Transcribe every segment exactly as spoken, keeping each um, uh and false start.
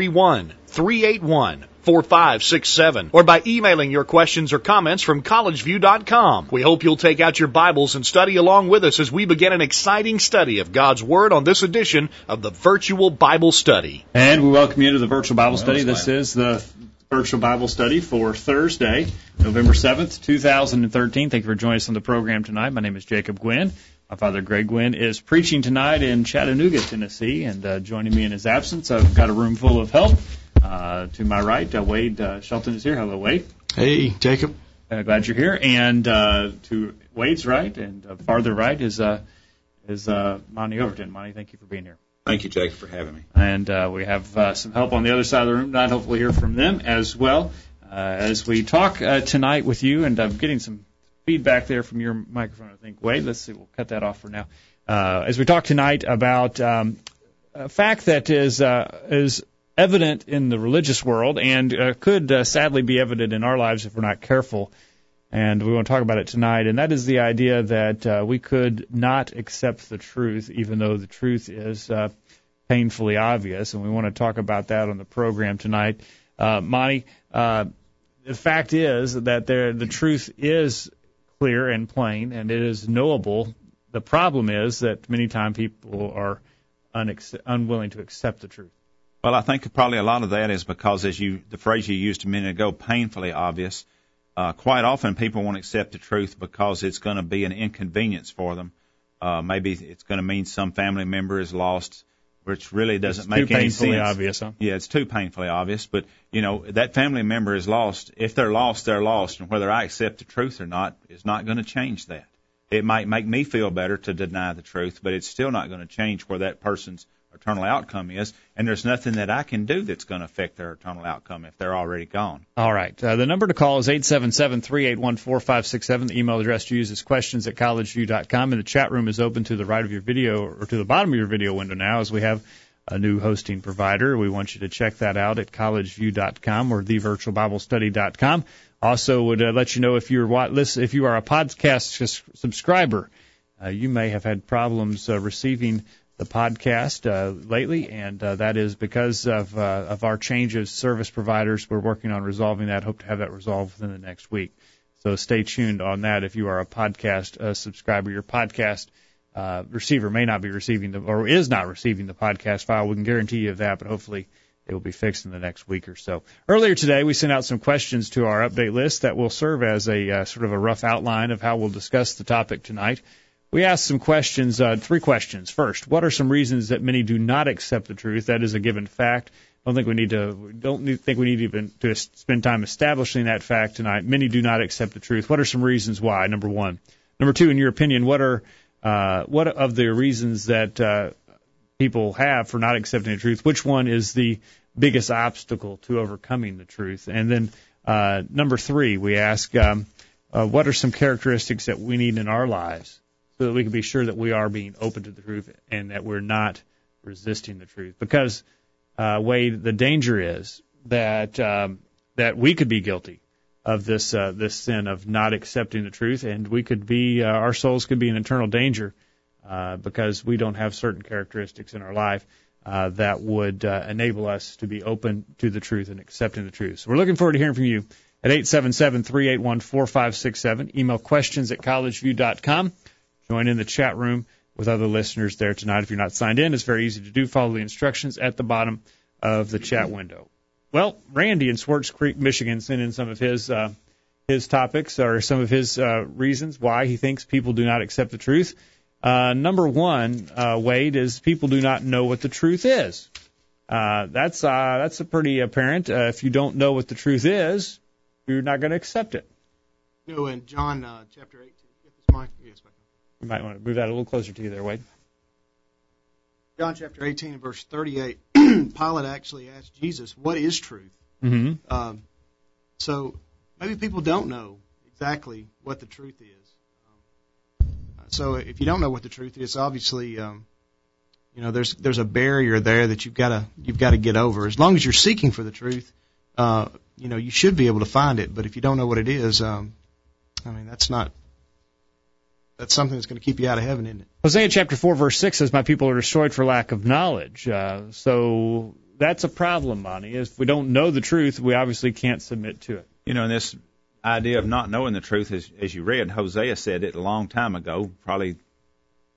one, three eight one, four five six seven or by emailing your questions or comments from college view dot com. We hope you'll take out your Bibles and study along with us as we begin an exciting study of God's Word on this edition of the Virtual Bible Study. And we welcome you to the Virtual Bible Study. This is the Virtual Bible Study for Thursday, November seventh, two thousand thirteen. Thank you for joining us on the program tonight. My name is Jacob Gwynn. My father, Greg Gwynn, is preaching tonight in Chattanooga, Tennessee, and uh, joining me in his absence, I've got a room full of help. Uh, to my right, uh, Wade uh, Shelton is here. Hello, Wade. Hey, Jacob. Uh, glad you're here. And uh, to Wade's right and uh, farther right is uh, is uh, Monty Overton. Monty, thank you for being here. Thank you, Jacob, for having me. And uh, we have uh, some help on the other side of the room. I'd hopefully hear from them as well uh, as we talk uh, tonight with you, and I'm getting some feedback there from your microphone, I think. Wait, let's see. We'll cut that off for now. Uh, as we talk tonight about um, a fact that is uh, is evident in the religious world and uh, could uh, sadly be evident in our lives if we're not careful, and we want to talk about it tonight, and that is the idea that uh, we could not accept the truth even though the truth is uh, painfully obvious, and we want to talk about that on the program tonight. Uh, Monty, uh, the fact is that there, the truth is clear and plain, and it is knowable. The problem is that many times people are unex- unwilling to accept the truth. Well, I think probably a lot of that is because, as you, the phrase you used a minute ago, painfully obvious, uh, quite often people won't accept the truth because it's going to be an inconvenience for them. Uh, maybe it's going to mean some family member is lost, which really doesn't it's make any sense. It's too painfully obvious, huh? Yeah, it's too painfully obvious. But, you know, that family member is lost. If they're lost, they're lost. And whether I accept the truth or not is not going to change that. It might make me feel better to deny the truth, but it's still not going to change where that person's eternal outcome is. And there's nothing that I can do that's going to affect their eternal outcome if they're already gone. All right. Uh, the number to call is eight seven seven, three eight one, four five six seven. The email address to use is questions at college view dot com. And the chat room is open to the right of your video or to the bottom of your video window now, as we have a new hosting provider. We want you to check that out at college view dot com or the virtual bible study dot com. Also would uh, let you know if, you're, if you are a podcast subscriber, uh, you may have had problems uh, receiving the podcast uh, lately, and uh, that is because of uh, of our change of service providers. We're working on resolving that. Hope to have that resolved within the next week. So stay tuned on that. If you are a podcast uh, subscriber, your podcast uh, receiver may not be receiving the, or is not receiving the podcast file. We can guarantee you of that, but hopefully it will be fixed in the next week or so. Earlier today, we sent out some questions to our update list that will serve as a uh, sort of a rough outline of how we'll discuss the topic tonight. We asked some questions, uh, three questions. First, what are some reasons that many do not accept the truth? That is a given fact. I don't think we need to. Don't need, think we need even to spend time establishing that fact tonight. Many do not accept the truth. What are some reasons why? Number one. Number two, in your opinion, what are uh, what of the reasons that uh, people have for not accepting the truth? Which one is the biggest obstacle to overcoming the truth? And then uh, number three, we ask, um, uh, what are some characteristics that we need in our lives so that we can be sure that we are being open to the truth and that we're not resisting the truth? Because, uh, Wade, the danger is that um, that we could be guilty of this uh, this sin of not accepting the truth, and we could be uh, our souls could be in eternal danger uh, because we don't have certain characteristics in our life uh, that would uh, enable us to be open to the truth and accepting the truth. So we're looking forward to hearing from you at eight seven seven, three eight one, four five six seven. Email questions at college view dot com. Join in the chat room with other listeners there tonight. If you're not signed in, it's very easy to do. Follow the instructions at the bottom of the chat window. Well, Randy in Swartz Creek, Michigan, sent in some of his uh, his topics or some of his uh, reasons why he thinks people do not accept the truth. Uh, number one, uh, Wade, is people do not know what the truth is. Uh, that's, uh, that's a pretty apparent. Uh, if you don't know what the truth is, you're not going to accept it. You know, in John uh, chapter eighteen, get this mic. Yes, ma'am. You might want to move that a little closer to you there, Wade. John chapter eighteen, verse thirty-eight. Pilate actually asked Jesus, what is truth? Mm-hmm. Um, so maybe people don't know exactly what the truth is. Um, so if you don't know what the truth is, obviously, um, you know, there's there's a barrier there that you've got to you've got to get over. As long as you're seeking for the truth, uh, you know, you should be able to find it. But if you don't know what it is, um, I mean, that's not. That's something that's going to keep you out of heaven, isn't it? Hosea chapter four, verse six says, my people are destroyed for lack of knowledge. Uh, so that's a problem, Bonnie. If we don't know the truth, we obviously can't submit to it. You know, and this idea of not knowing the truth, as, as you read, Hosea said it a long time ago, probably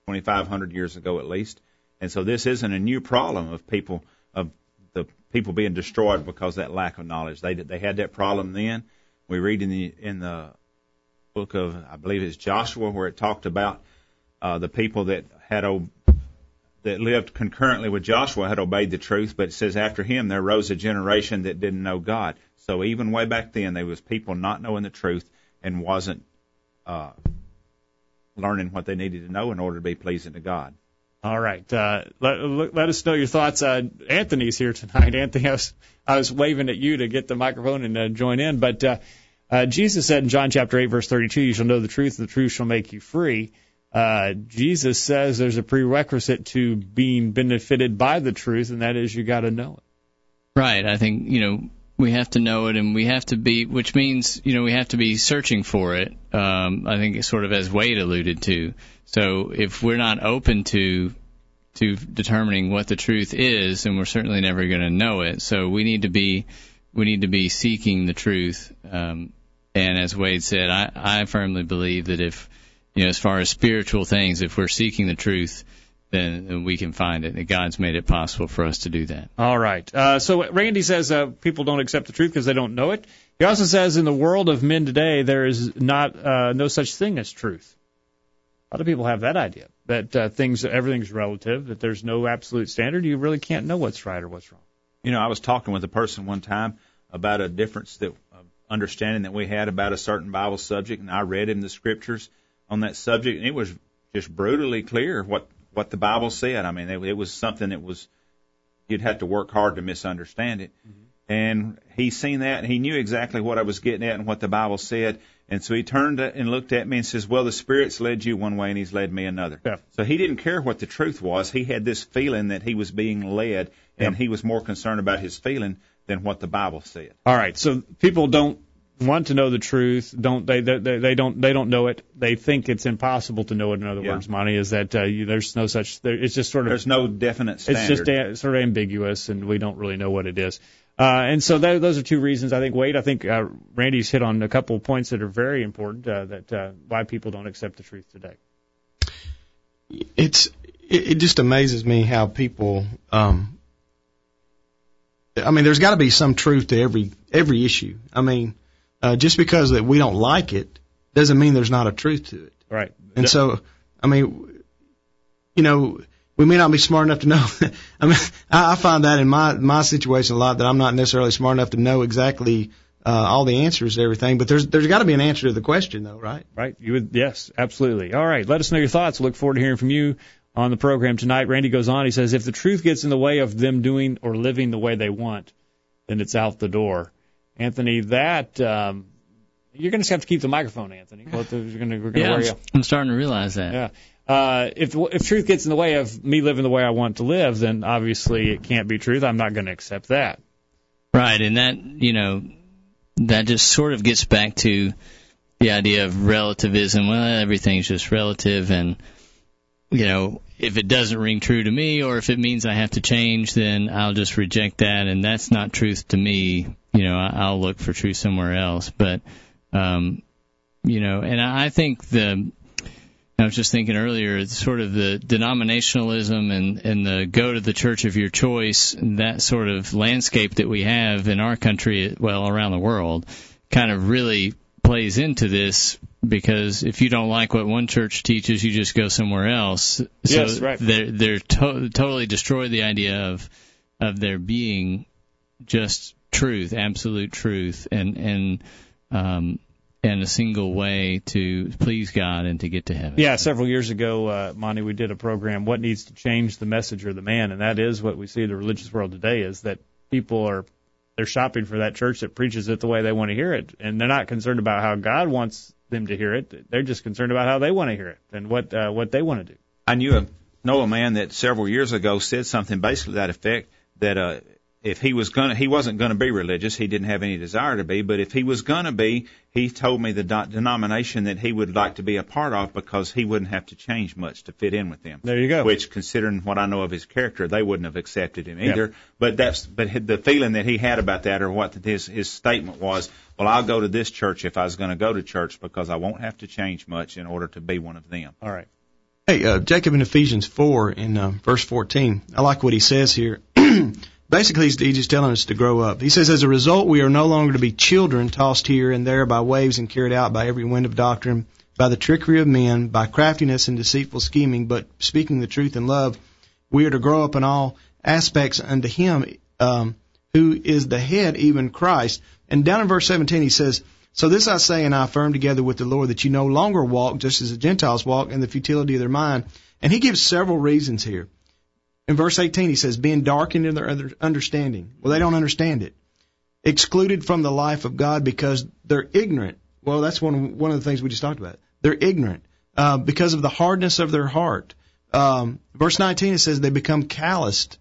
twenty-five hundred years ago at least. And so this isn't a new problem of people of the people being destroyed because of that lack of knowledge. They they had that problem then. We read in the in the book of, I believe it's Joshua, where it talked about uh, the people that had ob- that lived concurrently with Joshua had obeyed the truth, but it says after him there rose a generation that didn't know God. So even way back then there was people not knowing the truth and wasn't uh, learning what they needed to know in order to be pleasing to God. All right. Uh, let, let us know your thoughts. Uh, Anthony's here tonight. Anthony, I was, I was waving at you to get the microphone and uh, join in, but... Uh, Uh, Jesus said in John chapter eight, verse thirty-two, you shall know the truth, and the truth shall make you free. Uh, Jesus says there's a prerequisite to being benefited by the truth, and that is you got to know it. Right. I think, you know, we have to know it, and we have to be, which means, you know, we have to be searching for it, um, I think, sort of as Wade alluded to. So if we're not open to to determining what the truth is, then we're certainly never going to know it. So we need to be we need to be seeking the truth. Um And as Wade said, I, I firmly believe that if, you know, as far as spiritual things, if we're seeking the truth, then, then we can find it. And God's made it possible for us to do that. All right. Uh, so Randy says uh, people don't accept the truth because they don't know it. He also says in the world of men today, there is not uh, no such thing as truth. A lot of people have that idea that uh, things, everything's relative, that there's no absolute standard. You really can't know what's right or what's wrong. You know, I was talking with a person one time about a difference that understanding that we had about a certain Bible subject, and I read him the scriptures on that subject, and it was just brutally clear what, what the Bible said. I mean, it, it was something that was, you'd have to work hard to misunderstand it. Mm-hmm. And he seen that, and he knew exactly what I was getting at and what the Bible said. And so he turned and looked at me and says, well, the Spirit's led you one way, and he's led me another. Yeah. So he didn't care what the truth was. He had this feeling that he was being led, and yeah. he was more concerned about his feeling than what the Bible said. All right, so people don't want to know the truth. Don't they? They, they don't. They don't know it. They think it's impossible to know it. In other yeah. words, Monty, is that uh, you, there's no such. There, it's just sort of. There's no definite standard. It's just a, sort of ambiguous, and we don't really know what it is. Uh, and so that, those are two reasons. I think Wade. I think uh, Randy's hit on a couple of points that are very important. Uh, that uh, why people don't accept the truth today. It's. It, it just amazes me how people. Um, I mean, there's got to be some truth to every every issue. I mean, uh, just because that we don't like it doesn't mean there's not a truth to it. Right. And yeah. so, I mean, you know, we may not be smart enough to know. I mean, I, I find that in my, my situation a lot that I'm not necessarily smart enough to know exactly uh, all the answers to everything. But there's there's got to be an answer to the question, though, right? Right. You would, yes, absolutely. All right. Let us know your thoughts. Look forward to hearing from you on the program tonight. Randy goes on, he says, if the truth gets in the way of them doing or living the way they want, then it's out the door. Anthony, that, um, you're going to have to keep the microphone, Anthony. We're going to yeah, worry I'm, I'm starting to realize that. Yeah. Uh, if, if truth gets in the way of me living the way I want to live, then obviously it can't be truth. I'm not going to accept that. Right, and that, you know, that just sort of gets back to the idea of relativism. Well, everything's just relative, and you know, if it doesn't ring true to me or if it means I have to change, then I'll just reject that. And that's not truth to me. You know, I'll look for truth somewhere else. But, um, you know, and I think the, I was just thinking earlier, sort of the denominationalism and, and the go to the church of your choice, that sort of landscape that we have in our country, well, around the world, kind of really plays into this. Because if you don't like what one church teaches, you just go somewhere else. So yes, right. They're, they're to- totally destroyed the idea of of there being just truth, absolute truth, and and um, and a single way to please God and to get to heaven. Yeah, several years ago, uh, Monty, we did a program, What Needs to Change the Message or the Man, and that is what we see in the religious world today, is that people are they're shopping for that church that preaches it the way they want to hear it, and they're not concerned about how God wants them to hear it. They're just concerned about how they want to hear it and what uh, what they want to do. I knew a, know a man that several years ago said something basically to that effect, that uh, if he was gonna, he wasn't going to be religious. He didn't have any desire to be. But if he was going to be, he told me the do- denomination that he would like to be a part of, because he wouldn't have to change much to fit in with them. There you go. Which, considering what I know of his character, they wouldn't have accepted him either. Yeah. But that's but the feeling that he had about that, or what his his statement was, well, I'll go to this church if I was going to go to church, because I won't have to change much in order to be one of them. All right. Hey, uh, Jacob in Ephesians four in uh, verse fourteen. I like what he says here. Basically, he's just telling us to grow up. He says, as a result, we are no longer to be children tossed here and there by waves and carried out by every wind of doctrine, by the trickery of men, by craftiness and deceitful scheming, but speaking the truth in love, we are to grow up in all aspects unto him um, who is the head, even Christ. And down in verse seventeen, he says, so this I say and I affirm together with the Lord, that you no longer walk just as the Gentiles walk, in the futility of their mind. And he gives several reasons here. In verse eighteen, he says, being darkened in their understanding. Well, they don't understand it. Excluded from the life of God because they're ignorant. Well, that's one, one of the things we just talked about. They're ignorant uh, because of the hardness of their heart. Um, verse nineteen, it says they become calloused.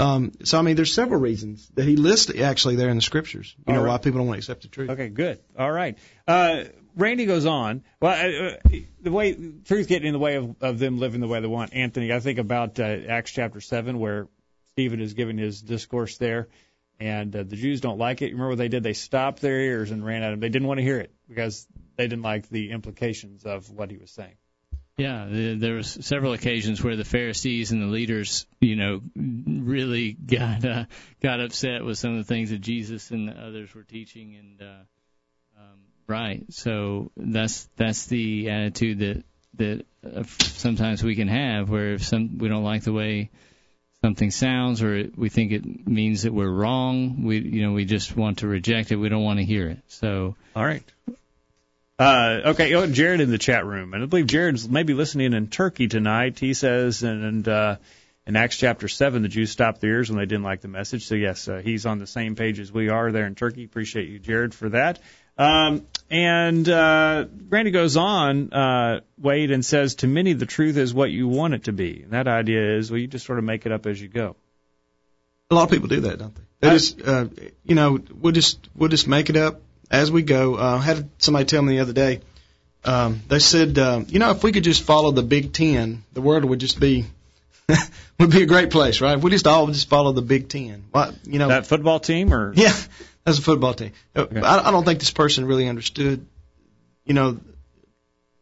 Um, so, I mean, there's several reasons that he lists actually there in the Scriptures, you know, why people don't want to accept the truth. Okay, good. All right. Uh, Randy goes on. Well, uh, the way truth getting in the way of, of them living the way they want. Anthony, I think about uh, Acts chapter seven, where Stephen is giving his discourse there, and uh, the Jews don't like it. Remember what they did? They stopped their ears and ran at him. They didn't want to hear it because they didn't like the implications of what he was saying. Yeah, there was several occasions where the Pharisees and the leaders, you know, really got uh, got upset with some of the things that Jesus and the others were teaching. And uh, um, right, so that's that's the attitude that that uh, sometimes we can have, where if some we don't like the way something sounds, or it, we think it means that we're wrong, we you know we just want to reject it. We don't want to hear it. So all right. Uh, okay, oh, Jared in the chat room, and I believe Jared's maybe listening in Turkey tonight. He says, and, and uh, in Acts chapter seven, the Jews stopped their ears when they didn't like the message. So, yes, uh, he's on the same page as we are there in Turkey. Appreciate you, Jared, for that. Um, and uh, Randy goes on, uh, Wade, and says, to many, the truth is what you want it to be. And that idea is, well, you just sort of make it up as you go. A lot of people do that, don't they? They I, just, uh, you know, we'll just, we'll just make it up as we go. I uh, had somebody tell me the other day, um, they said, um, you know, if we could just follow the Big Ten, the world would just be would be a great place, right? If we just all just follow the Big Ten. Well, you know, that football team? Or yeah, that's a football team. Okay. I, I don't think this person really understood, you know,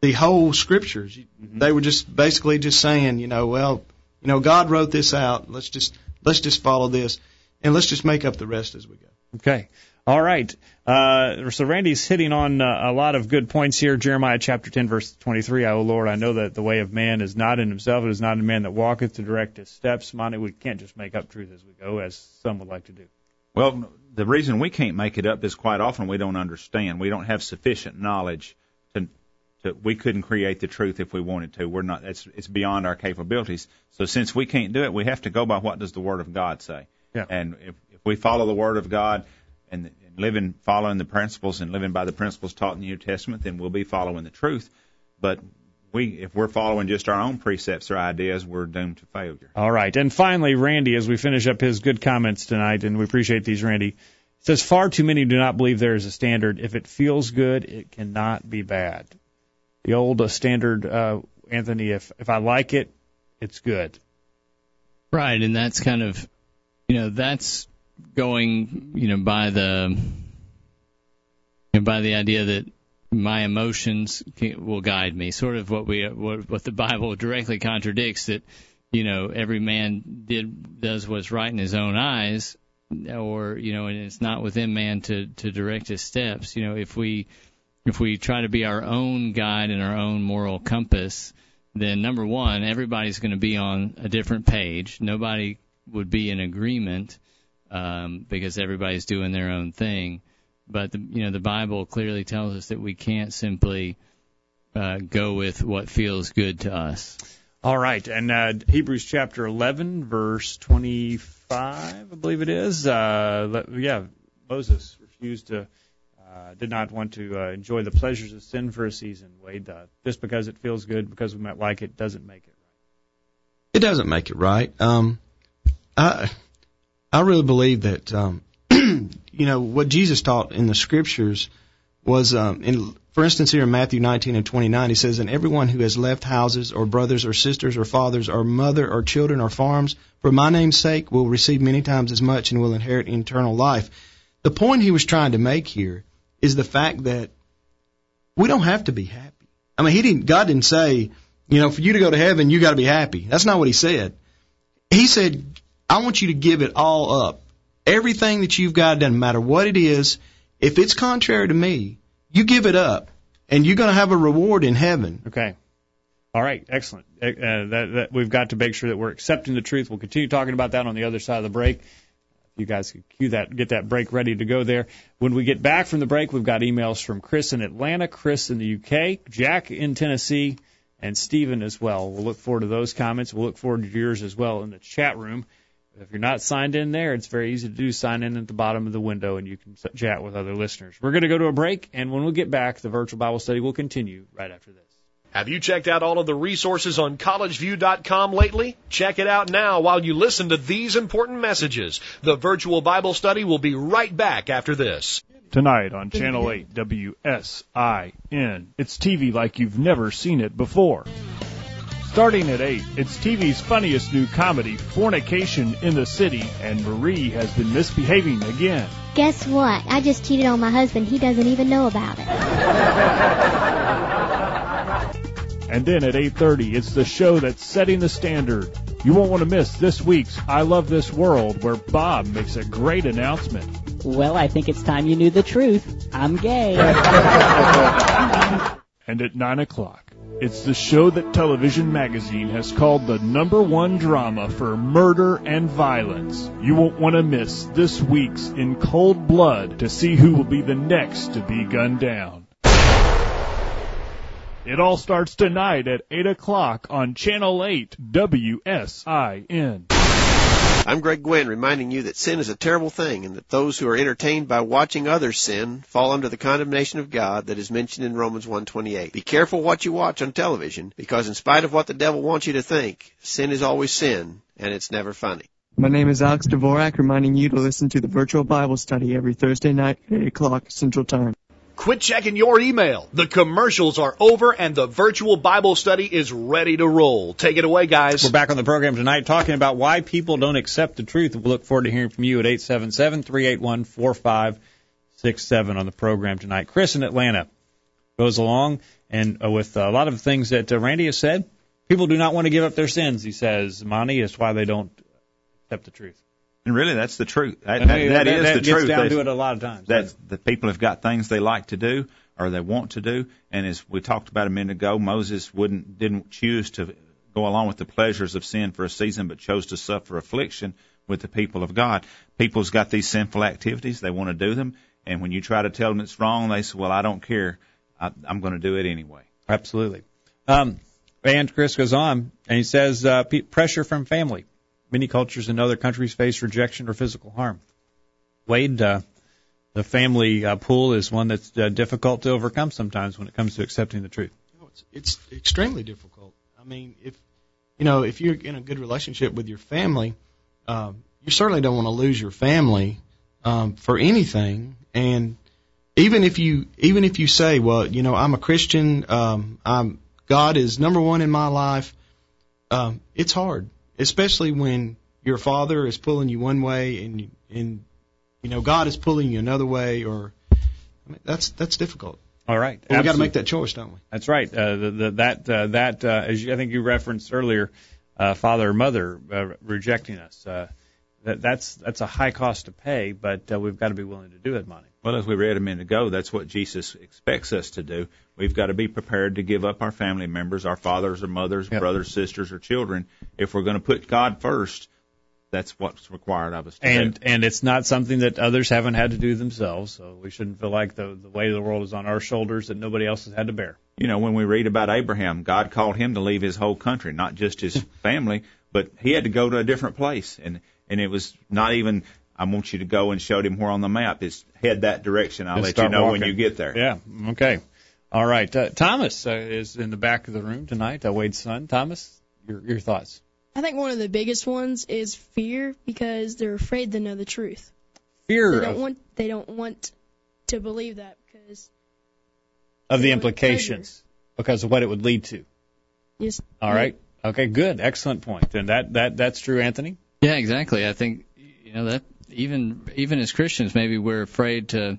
the whole Scriptures. Mm-hmm. They were just basically just saying, you know, well, you know, God wrote this out. Let's just let's just follow this, and let's just make up the rest as we go. Okay. All right. Uh, so Randy's hitting on uh, a lot of good points here. Jeremiah chapter ten, verse twenty-three, O Lord, I know that the way of man is not in himself. It is not in man that walketh to direct his steps. Monty, we can't just make up truth as we go, as some would like to do. Well, the reason we can't make it up is quite often we don't understand. We don't have sufficient knowledge. to, to We couldn't create the truth if we wanted to. We're not. It's, it's beyond our capabilities. So since we can't do it, we have to go by what does the Word of God say. Yeah. And if, if we follow the Word of God, and living, following the principles and living by the principles taught in the New Testament, then we'll be following the truth. But we, if we're following just our own precepts or ideas, we're doomed to failure. All right. And finally, Randy, as we finish up his good comments tonight, and we appreciate these, Randy, says far too many do not believe there is a standard. If it feels good, it cannot be bad. The old uh, standard, uh, Anthony, if, if I like it, it's good. Right. And that's kind of, you know, that's going, you know, by the and by the idea that my emotions can, will guide me, sort of what we what, what the Bible directly contradicts, that, you know, every man did does what's right in his own eyes, or, you know, and it's not within man to, to direct his steps. You know, if we if we try to be our own guide and our own moral compass, then number one, everybody's going to be on a different page. Nobody would be in agreement. Um, because everybody's doing their own thing. But, the, you know, the Bible clearly tells us that we can't simply uh, go with what feels good to us. All right. And uh, Hebrews chapter eleven, verse twenty-five, I believe it is. Uh, yeah, Moses refused to, uh, did not want to uh, enjoy the pleasures of sin for a season. Wade, uh, just because it feels good, because we might like it, doesn't make it right. It doesn't make it right. Um, I, I really believe that... Um, you know, what Jesus taught in the Scriptures was, um, in, for instance, here in Matthew nineteen and twenty-nine, he says, "And everyone who has left houses or brothers or sisters or fathers or mother or children or farms for my name's sake will receive many times as much and will inherit eternal life." The point he was trying to make here is the fact that we don't have to be happy. I mean, he didn't. God didn't say, you know, for you to go to heaven, you got to be happy. That's not what he said. He said, I want you to give it all up. Everything that you've got, doesn't matter what it is, if it's contrary to me, you give it up, and you're going to have a reward in heaven. Okay. All right. Excellent. Uh, that, that, we've got to make sure that we're accepting the truth. We'll continue talking about that on the other side of the break. You guys can cue that, get that break ready to go there. When we get back from the break, we've got emails from Chris in Atlanta, Chris in the U K, Jack in Tennessee, and Stephen as well. We'll look forward to those comments. We'll look forward to yours as well in the chat room. If you're not signed in there, it's very easy to do. Sign in at the bottom of the window, and you can chat with other listeners. We're going to go to a break, and when we get back, the Virtual Bible Study will continue right after this. Have you checked out all of the resources on college view dot com lately? Check it out now while you listen to these important messages. The Virtual Bible Study will be right back after this. Tonight on Channel eight W S I N, it's T V like you've never seen it before. Starting at eight, it's T V's funniest new comedy, Fornication in the City, and Marie has been misbehaving again. Guess what? I just cheated on my husband. He doesn't even know about it. And then at eight thirty, it's the show that's setting the standard. You won't want to miss this week's I Love This World, where Bob makes a great announcement. Well, I think it's time you knew the truth. I'm gay. And at nine o'clock. It's the show that Television Magazine has called the number one drama for murder and violence. You won't want to miss this week's In Cold Blood to see who will be the next to be gunned down. It all starts tonight at eight o'clock on Channel eight W S I N. I'm Greg Gwynn, reminding you that sin is a terrible thing and that those who are entertained by watching others sin fall under the condemnation of God that is mentioned in Romans one twenty-eight. Be careful what you watch on television, because in spite of what the devil wants you to think, sin is always sin, and it's never funny. My name is Alex Dvorak, reminding you to listen to the Virtual Bible Study every Thursday night at eight o'clock Central Time. Quit checking your email. The commercials are over, and the Virtual Bible Study is ready to roll. Take it away, guys. We're back on the program tonight talking about why people don't accept the truth. We'll look forward to hearing from you at eight seven seven, three eight one, four five six seven on the program tonight. Chris in Atlanta goes along, and uh, with a lot of things that uh, Randy has said, people do not want to give up their sins, he says. Monty, is why they don't accept the truth. And really, that's the truth. That, that, that, that is that the gets truth. Down they, to it a lot of times. That's the people have got things they like to do or they want to do. And as we talked about a minute ago, Moses wouldn't didn't choose to go along with the pleasures of sin for a season, but chose to suffer affliction with the people of God. People's got these sinful activities; they want to do them. And when you try to tell them it's wrong, they say, "Well, I don't care. I, I'm going to do it anyway." Absolutely. Um, and Chris goes on, and he says, uh, "Pressure from family." Many cultures in other countries face rejection or physical harm. Wade, uh, the family uh, pool is one that's uh, difficult to overcome sometimes when it comes to accepting the truth. No, it's, it's extremely difficult. I mean, if you know, if you're in a good relationship with your family, uh, you certainly don't want to lose your family um, for anything. And even if you, even if you say, well, you know, I'm a Christian, um, I'm God is number one in my life, um, it's hard. Especially when your father is pulling you one way and, and you know, God is pulling you another way, or I mean, that's that's difficult. All right. We've got to make that choice, don't we? That's right. Uh, the, the, that, uh, that uh, as you, I think you referenced earlier, uh, father or mother uh, rejecting us, uh, that, that's that's a high cost to pay, but uh, we've got to be willing to do it, Monty. Well, as we read a minute ago, that's what Jesus expects us to do. We've got to be prepared to give up our family members, our fathers or mothers, yep. brothers, sisters, or children. If we're going to put God first, that's what's required of us. And do. and it's not something that others haven't had to do themselves, so we shouldn't feel like the, the weight of the world is on our shoulders that nobody else has had to bear. You know, when we read about Abraham, God called him to leave his whole country, not just his family, but he had to go to a different place. And, and it was not even, I want you to go and showed him where on the map. It's head that direction. I'll Just let you know walking. when you get there. Yeah, okay. All right. Uh, Thomas uh, is in the back of the room tonight, uh, Wade's son. Thomas, your your thoughts? I think one of the biggest ones is fear, because they're afraid to know the truth. Fear. They don't, of, want, they don't want to believe that because... Of the implications, because of what it would lead to. Yes. All right. Okay, good. Excellent point. And that, that that's true, Anthony? Yeah, exactly. I think, you know, that even even as Christians, maybe we're afraid to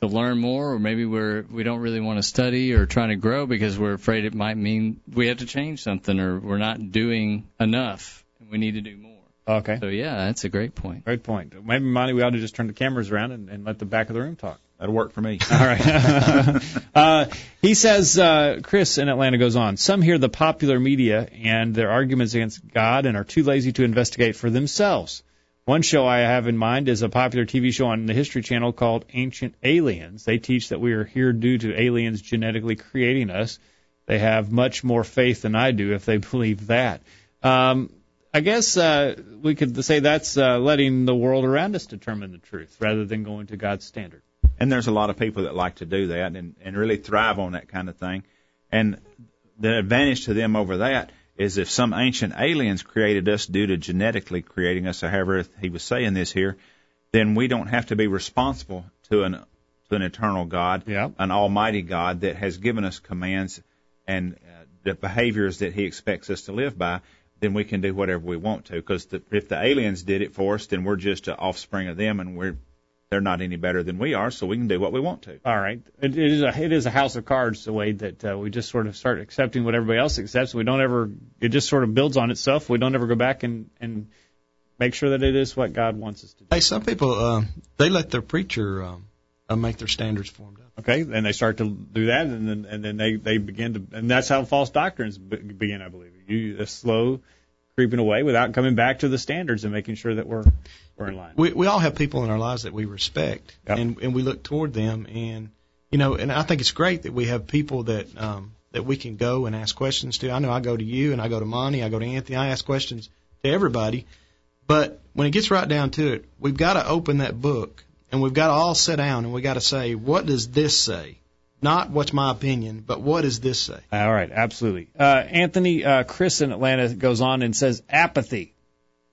to learn more, or maybe we're we don't really want to study or try to grow because we're afraid it might mean we have to change something, or we're not doing enough and we need to do more. Okay. So, yeah, that's a great point. Great point. Maybe, Monty, we ought to just turn the cameras around and, and let the back of the room talk. That'll work for me. All right. uh, he says, uh, Chris in Atlanta goes on, some hear the popular media and their arguments against God and are too lazy to investigate for themselves. One show I have in mind is a popular T V show on the History Channel called Ancient Aliens. They teach that we are here due to aliens genetically creating us. They have much more faith than I do if they believe that. Um I guess uh, we could say that's uh, letting the world around us determine the truth rather than going to God's standard. And there's a lot of people that like to do that and, and really thrive on that kind of thing. And the advantage to them over that is if some ancient aliens created us due to genetically creating us, or however he was saying this here, then we don't have to be responsible to an to an eternal God, yeah. an almighty God that has given us commands and uh, the behaviors that he expects us to live by. Then we can do whatever we want to, because if the aliens did it for us, then we're just an offspring of them, and we're they're not any better than we are, so we can do what we want to. All right. It, it, is, a, it is a house of cards, the way that uh, we just sort of start accepting what everybody else accepts. We don't ever – it just sort of builds on itself. We don't ever go back and, and make sure that it is what God wants us to do. Hey, some people, uh, they let their preacher um, uh, make their standards formed up. Okay, and they start to do that, and then and then they, they begin to – and that's how false doctrines begin, I believe. You uh, slow creeping away without coming back to the standards and making sure that we're we're in line. We we all have people in our lives that we respect, yep. and and we look toward them, and you know, and I think it's great that we have people that um that we can go and ask questions to. I know I go to you, and I go to Monty, I go to Anthony, I ask questions to everybody. But when it gets right down to it, we've got to open that book, and we've got to all sit down, and we've got to say, what does this say? Not what's my opinion, but what does this say? All right, absolutely. Uh, Anthony, uh, Chris in Atlanta goes on and says apathy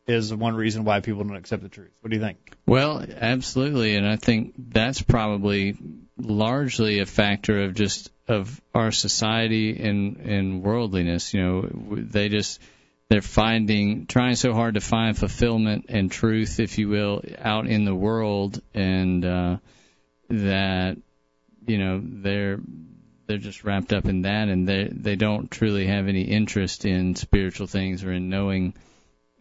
is one reason why people don't accept the truth. What do you think? Well, absolutely, and I think that's probably largely a factor of just of our society and, and worldliness. You know, they just they're finding trying so hard to find fulfillment and truth, if you will, out in the world, and uh, that. You know, they're they're just wrapped up in that, and they they don't truly have any interest in spiritual things or in knowing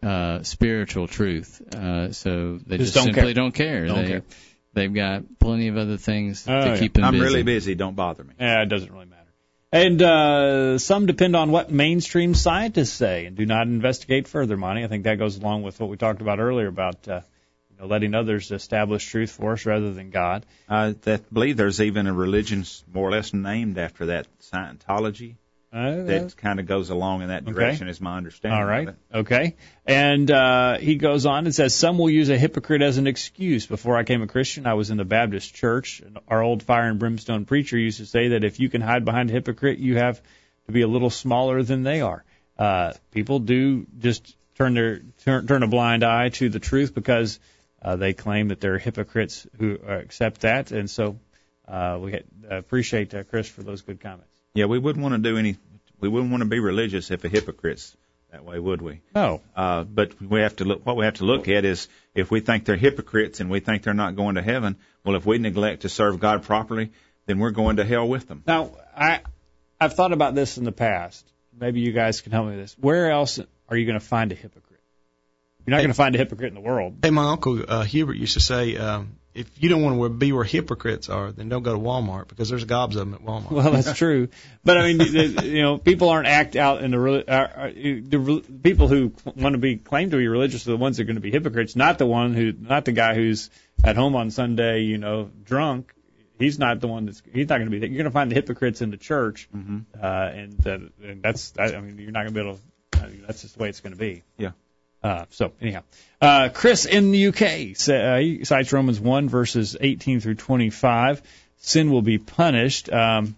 uh, spiritual truth. Uh, so they just, just don't simply care. don't care. Don't they, care. They've got plenty of other things oh, to yeah. keep them I'm busy. I'm really busy. Don't bother me. Yeah, it doesn't really matter. And uh, some depend on what mainstream scientists say and do not investigate further, Monty. I think that goes along with what we talked about earlier about uh, letting others establish truth for us rather than God. I believe there's even a religion more or less named after that, Scientology, uh, that kind of goes along in that direction, okay. is my understanding. All right, okay. And uh, he goes on and says, some will use a hypocrite as an excuse. Before I became a Christian, I was in the Baptist church. Our old fire and brimstone preacher used to say that if you can hide behind a hypocrite, you have to be a little smaller than they are. Uh, people do just turn their turn, turn a blind eye to the truth because... Uh, they claim that they're hypocrites who accept that, and so uh, we appreciate uh, Chris for those good comments. Yeah, we wouldn't want to do any. We wouldn't want to be religious if a hypocrite's that way, would we? No. Uh, but we have to look. What we have to look at is if we think they're hypocrites and we think they're not going to heaven. Well, if we neglect to serve God properly, then we're going to hell with them. Now, I I've thought about this in the past. Maybe you guys can help me with this. Where else are you going to find a hypocrite? You're not hey, going to find a hypocrite in the world. Hey, my uncle uh, Hubert used to say, um, if you don't want to be where hypocrites are, then don't go to Walmart, because there's gobs of them at Walmart. Well, that's true. But, I mean, you know, people aren't act out in the uh, – people who want to be claim to be religious are the ones that are going to be hypocrites, not the one who – not the guy who's at home on Sunday, you know, drunk. He's not the one that's – he's not going to be – you're going to find the hypocrites in the church, mm-hmm. uh, and, uh, and that's – I mean, you're not going to be able to I – mean, that's just the way it's going to be. Yeah. Uh, so, anyhow, uh, Chris in the U K uh, cites Romans one, verses eighteen through twenty-five. Sin will be punished. Um,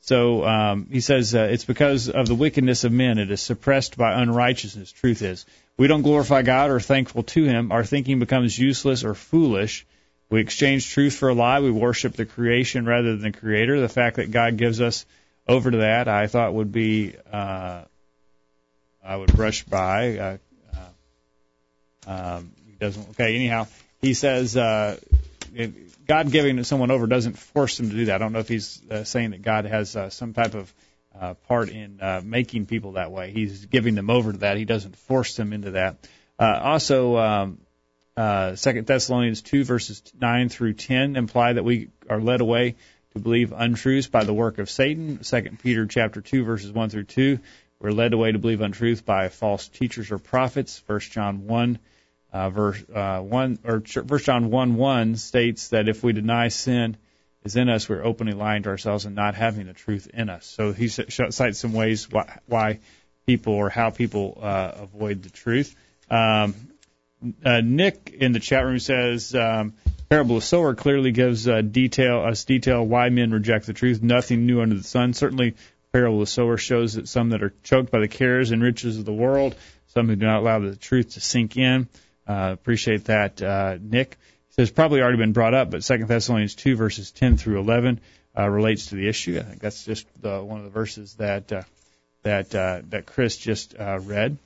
so um, he says, uh, it's because of the wickedness of men. It is suppressed by unrighteousness, truth is. We don't glorify God or are thankful to him. Our thinking becomes useless or foolish. We exchange truth for a lie. We worship the creation rather than the creator. The fact that God gives us over to that, I thought would be, uh, I would brush by, uh, Um, he doesn't. Okay. Anyhow, he says uh, God giving someone over doesn't force them to do that. I don't know if he's uh, saying that God has uh, some type of uh, part in uh, making people that way. He's giving them over to that. He doesn't force them into that. Uh, also, um, uh, Second Thessalonians two verses nine through ten imply that we are led away to believe untruths by the work of Satan. Second Peter chapter two verses one through two. We're led away to believe untruth by false teachers or prophets. First John one. Uh, verse uh, one or First John one one states that if we deny sin is in us, we're openly lying to ourselves and not having the truth in us. So he cites some ways why, why people or how people uh, avoid the truth. Um, uh, Nick in the chat room says um, parable of sower clearly gives uh, detail us detail why men reject the truth. Nothing new under the sun. Certainly, parable of the sower shows that some that are choked by the cares and riches of the world, some who do not allow the truth to sink in. Uh, appreciate that, uh, Nick. He says, probably already been brought up, but Second Thessalonians two, verses ten through eleven uh, relates to the issue. I think that's just the, one of the verses that uh, that uh, that Chris just uh, read.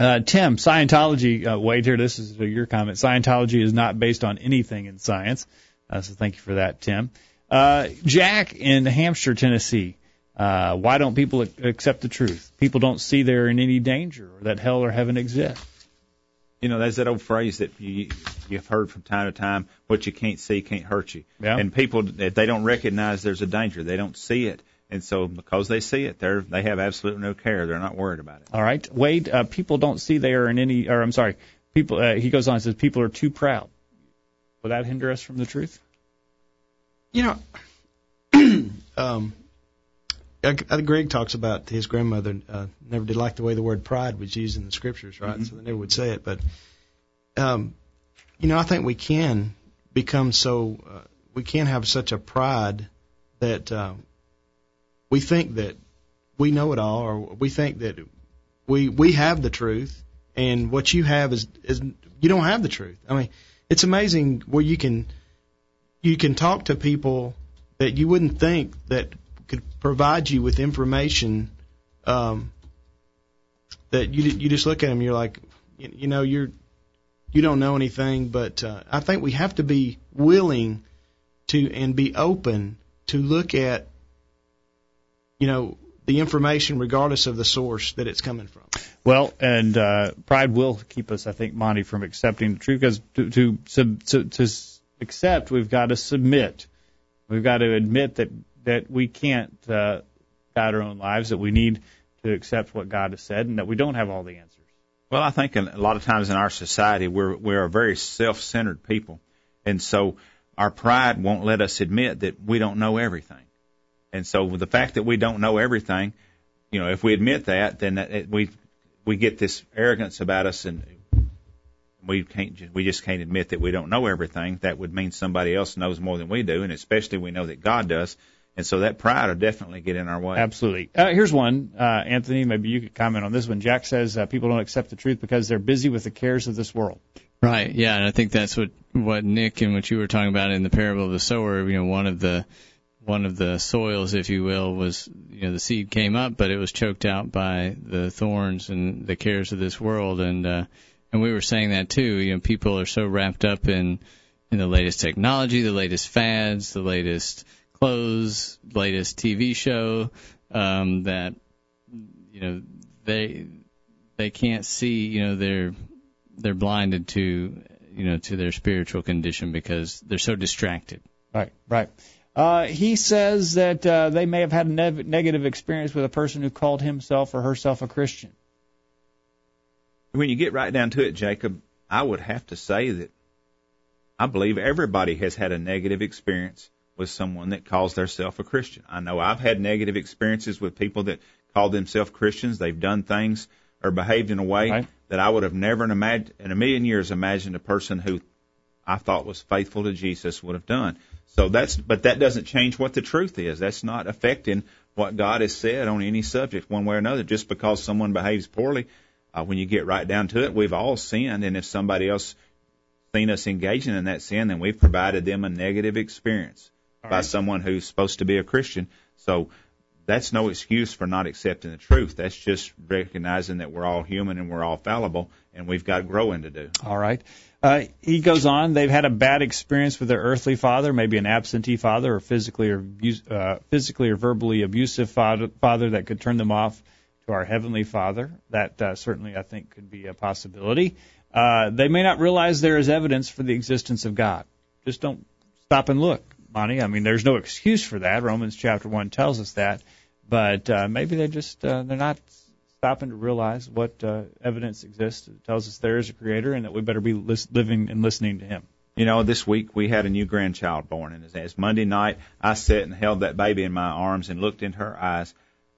Uh, Tim, Scientology, uh, wait here, this is your comment. Scientology is not based on anything in science. Uh, so thank you for that, Tim. Uh, Jack in New Hampshire, Tennessee. Uh, why don't people accept the truth? People don't see they're in any danger or that hell or heaven exists. You know, there's that old phrase that you, you've heard from time to time, what you can't see can't hurt you. Yeah. And people, if they don't recognize there's a danger, they don't see it. And so because they see it, they're, they have absolutely no care. They're not worried about it. All right. Wade, uh, people don't see they are in any, or I'm sorry, people. Uh, he goes on and says people are too proud. Will that hinder us from the truth? You know, um, I think Greg talks about his grandmother uh, never did like the way the word pride was used in the scriptures, right? Mm-hmm. So they never would say it. But, um, you know, I think we can become so uh, – we can have such a pride that uh, we think that we know it all, or we think that we we have the truth, and what you have is, is – you don't have the truth. I mean, it's amazing where you can you can talk to people that you wouldn't think that – could provide you with information um, that you you just look at them, you're like, you, you know, you're you don't know anything. But uh, I think we have to be willing to and be open to look at, you know, the information regardless of the source that it's coming from. Well, and uh, pride will keep us, I think, Monty, from accepting the truth, because to to, sub, to to accept, we've got to submit, we've got to admit that. that we can't uh, guide our own lives, that we need to accept what God has said, and that we don't have all the answers. Well, I think a lot of times in our society, we're, we're a very self-centered people, and so our pride won't let us admit that we don't know everything. And so with the fact that we don't know everything, you know, if we admit that, then that, it, we we get this arrogance about us, and we can't we just can't admit that we don't know everything. That would mean somebody else knows more than we do, and especially we know that God does. And so that pride will definitely get in our way. Absolutely. Uh, here's one, uh, Anthony, maybe you could comment on this one. Jack says uh, people don't accept the truth because they're busy with the cares of this world. Right, yeah, and I think that's what, what Nick and what you were talking about in the parable of the sower. You know, one of the one of the soils, if you will, was, you know, the seed came up, but it was choked out by the thorns and the cares of this world. And uh, and we were saying that, too. You know, people are so wrapped up in, in the latest technology, the latest fads, the latest clothes, latest T V show, um, that, you know, they they can't see, you know, they're they're blinded to you know, to their spiritual condition because they're so distracted. Right, right. Uh, he says that uh, they may have had a ne- negative experience with a person who called himself or herself a Christian. When you get right down to it, Jacob, I would have to say that I believe everybody has had a negative experience with someone that calls themselves a Christian. I know I've had negative experiences with people that call themselves Christians. They've done things or behaved in a way right. that I would have never in, imag- in a million years imagined a person who I thought was faithful to Jesus would have done. So that's, but that doesn't change what the truth is. That's not affecting what God has said on any subject one way or another. Just because someone behaves poorly, uh, when you get right down to it, we've all sinned, and if somebody else seen us engaging in that sin, then we've provided them a negative experience all by right. someone who's supposed to be a Christian. So that's no excuse for not accepting the truth. That's just recognizing that we're all human and we're all fallible, and we've got growing to do. All right. Uh, he goes on, they've had a bad experience with their earthly father, maybe an absentee father or physically or uh, physically or verbally abusive father, father that could turn them off to our heavenly Father. That uh, certainly, I think, could be a possibility. Uh, they may not realize there is evidence for the existence of God. Just don't stop and look, Bonnie. I mean, there's no excuse for that. Romans chapter one tells us that. But uh, maybe they just, uh, they're not stopping to realize what uh, evidence exists. It tells us there is a Creator and that we better be lis- living and listening to Him. You know, this week we had a new grandchild born. And as Monday night, I sat and held that baby in my arms and looked into her eyes.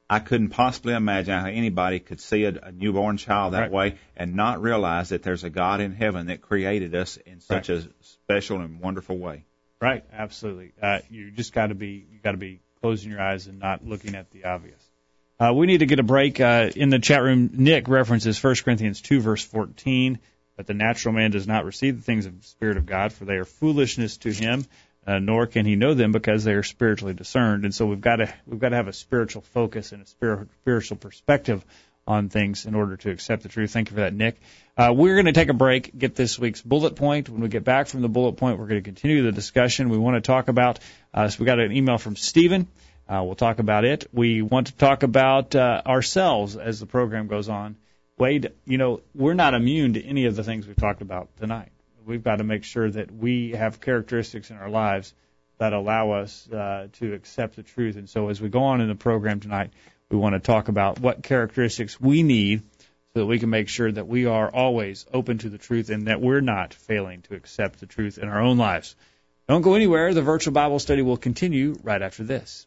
I couldn't possibly imagine how anybody could see a, a newborn child that right. way and not realize that there's a God in heaven that created us in such right. a special and wonderful way. Right, absolutely. Uh, you just got to be you got to be closing your eyes and not looking at the obvious. Uh, we need to get a break. Uh, in the chat room, Nick references First Corinthians two, verse fourteen, but the natural man does not receive the things of the Spirit of God, for they are foolishness to him. Uh, nor can he know them because they are spiritually discerned. And so we've got to we've got to have a spiritual focus and a spir- spiritual perspective on things in order to accept the truth. Thank you for that, Nick. Uh, we're going to take a break, get this week's bullet point. When we get back from the bullet point, we're going to continue the discussion. We want to talk about, uh, so we got an email from Stephen. Uh, we'll talk about it. We want to talk about uh, ourselves as the program goes on. Wade, you know, we're not immune to any of the things we've talked about tonight. We've got to make sure that we have characteristics in our lives that allow us uh, to accept the truth. And so as we go on in the program tonight, we want to talk about what characteristics we need so that we can make sure that we are always open to the truth and that we're not failing to accept the truth in our own lives. Don't go anywhere. The Virtual Bible Study will continue right after this.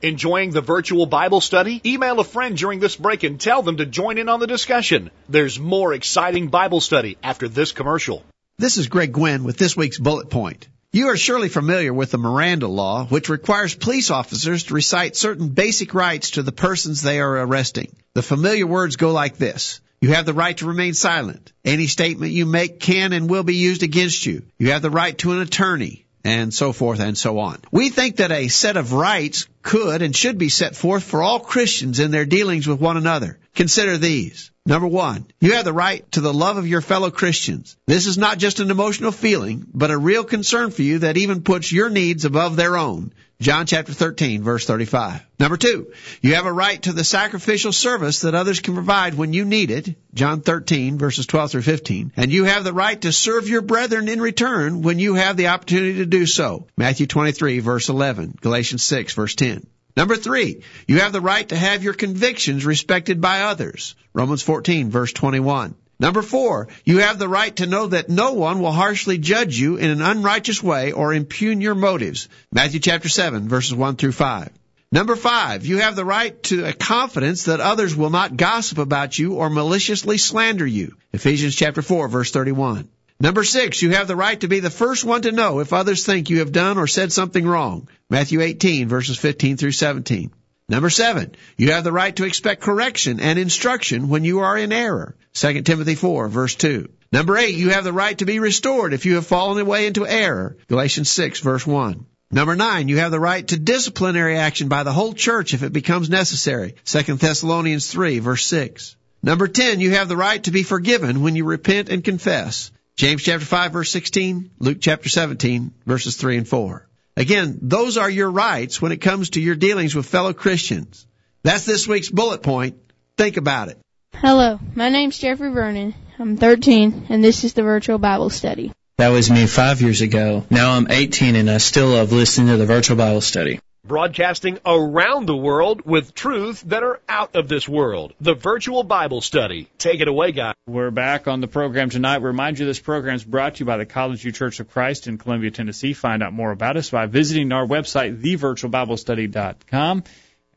Enjoying the Virtual Bible Study? Email a friend during this break and tell them to join in on the discussion. There's more exciting Bible study after this commercial. This is Greg Gwynn with this week's bullet point. You are surely familiar with the Miranda Law, which requires police officers to recite certain basic rights to the persons they are arresting. The familiar words go like this. You have the right to remain silent. Any statement you make can and will be used against you. You have the right to an attorney, and so forth and so on. We think that a set of rights could and should be set forth for all Christians in their dealings with one another. Consider these. Number one, you have the right to the love of your fellow Christians. This is not just an emotional feeling, but a real concern for you that even puts your needs above their own. John chapter thirteen, verse thirty-five. Number two, you have a right to the sacrificial service that others can provide when you need it. John thirteen, verses twelve through fifteen. And you have the right to serve your brethren in return when you have the opportunity to do so. Matthew twenty-three, verse eleven. Galatians six, verse ten. Number three, you have the right to have your convictions respected by others. Romans fourteen, verse twenty-one. Number four, you have the right to know that no one will harshly judge you in an unrighteous way or impugn your motives. Matthew chapter seven, verses one through five. Number five, you have the right to a confidence that others will not gossip about you or maliciously slander you. Ephesians chapter four, verse thirty-one. Number six, you have the right to be the first one to know if others think you have done or said something wrong. Matthew eighteen, verses fifteen through seventeen. Number seven, you have the right to expect correction and instruction when you are in error. Second Timothy four, verse two. Number eight, you have the right to be restored if you have fallen away into error. Galatians six, verse one. Number nine, you have the right to disciplinary action by the whole church if it becomes necessary. Second Thessalonians three, verse six. Number ten, you have the right to be forgiven when you repent and confess. James chapter five, verse sixteen, Luke chapter seventeen, verses three and four. Again, those are your rights when it comes to your dealings with fellow Christians. That's this week's bullet point. Think about it. Hello, my name's Jeffrey Vernon. I'm thirteen, and this is the Virtual Bible Study. That was me five years ago. Now I'm eighteen, and I still love listening to the Virtual Bible Study. Broadcasting around the world with truths that are out of this world. The Virtual Bible Study. Take it away, guys. We're back on the program tonight. Remind you, this program is brought to you by the College View Church of Christ in Columbia, Tennessee. Find out more about us by visiting our website, the virtual bible study dot com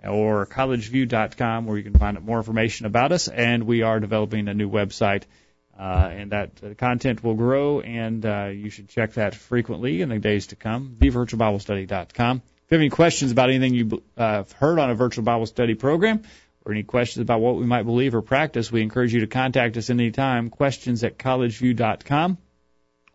or college view dot com, where you can find out more information about us. And we are developing a new website, uh, and that uh, content will grow, and uh, you should check that frequently in the days to come, the virtual bible study dot com. If you have any questions about anything you've uh, heard on a Virtual Bible Study program, or any questions about what we might believe or practice, we encourage you to contact us anytime, questions at college view dot com.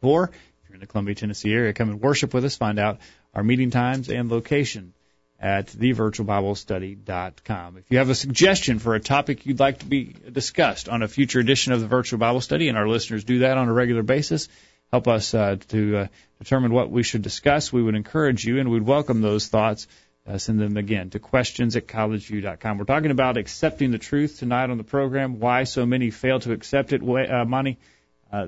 Or if you're in the Columbia, Tennessee area, come and worship with us. Find out our meeting times and location at the virtual bible study dot com. If you have a suggestion for a topic you'd like to be discussed on a future edition of the Virtual Bible Study, and our listeners do that on a regular basis, help us uh, to uh, determine what we should discuss. We would encourage you, and we'd welcome those thoughts. Uh, send them again to questions at college view dot com. We're talking about accepting the truth tonight on the program, why so many fail to accept it. Uh, Monty, uh,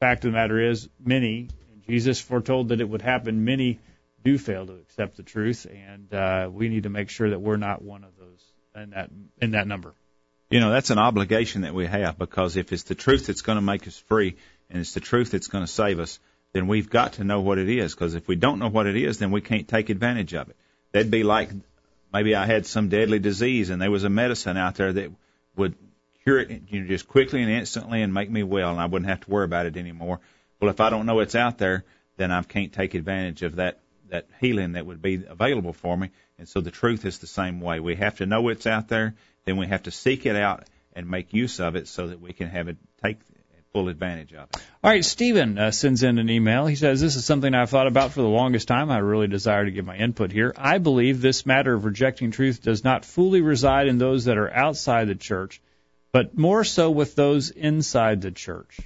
fact of the matter is, many, Jesus foretold that it would happen, many do fail to accept the truth, and uh, we need to make sure that we're not one of those in that in that number. You know, that's an obligation that we have, because if it's the truth that's going to make us free, and it's the truth that's going to save us, then we've got to know what it is, because if we don't know what it is, then we can't take advantage of it. That'd be like maybe I had some deadly disease and there was a medicine out there that would cure it, you know, just quickly and instantly and make me well, and I wouldn't have to worry about it anymore. Well, if I don't know it's out there, then I can't take advantage of that, that healing that would be available for me. And so the truth is the same way. We have to know it's out there, then we have to seek it out and make use of it so that we can have it take full advantage of it. All right, Stephen uh, sends in an email. He says, this is something I've thought about for the longest time. I really desire to give my input here. I believe this matter of rejecting truth does not fully reside in those that are outside the church, but more so with those inside the church.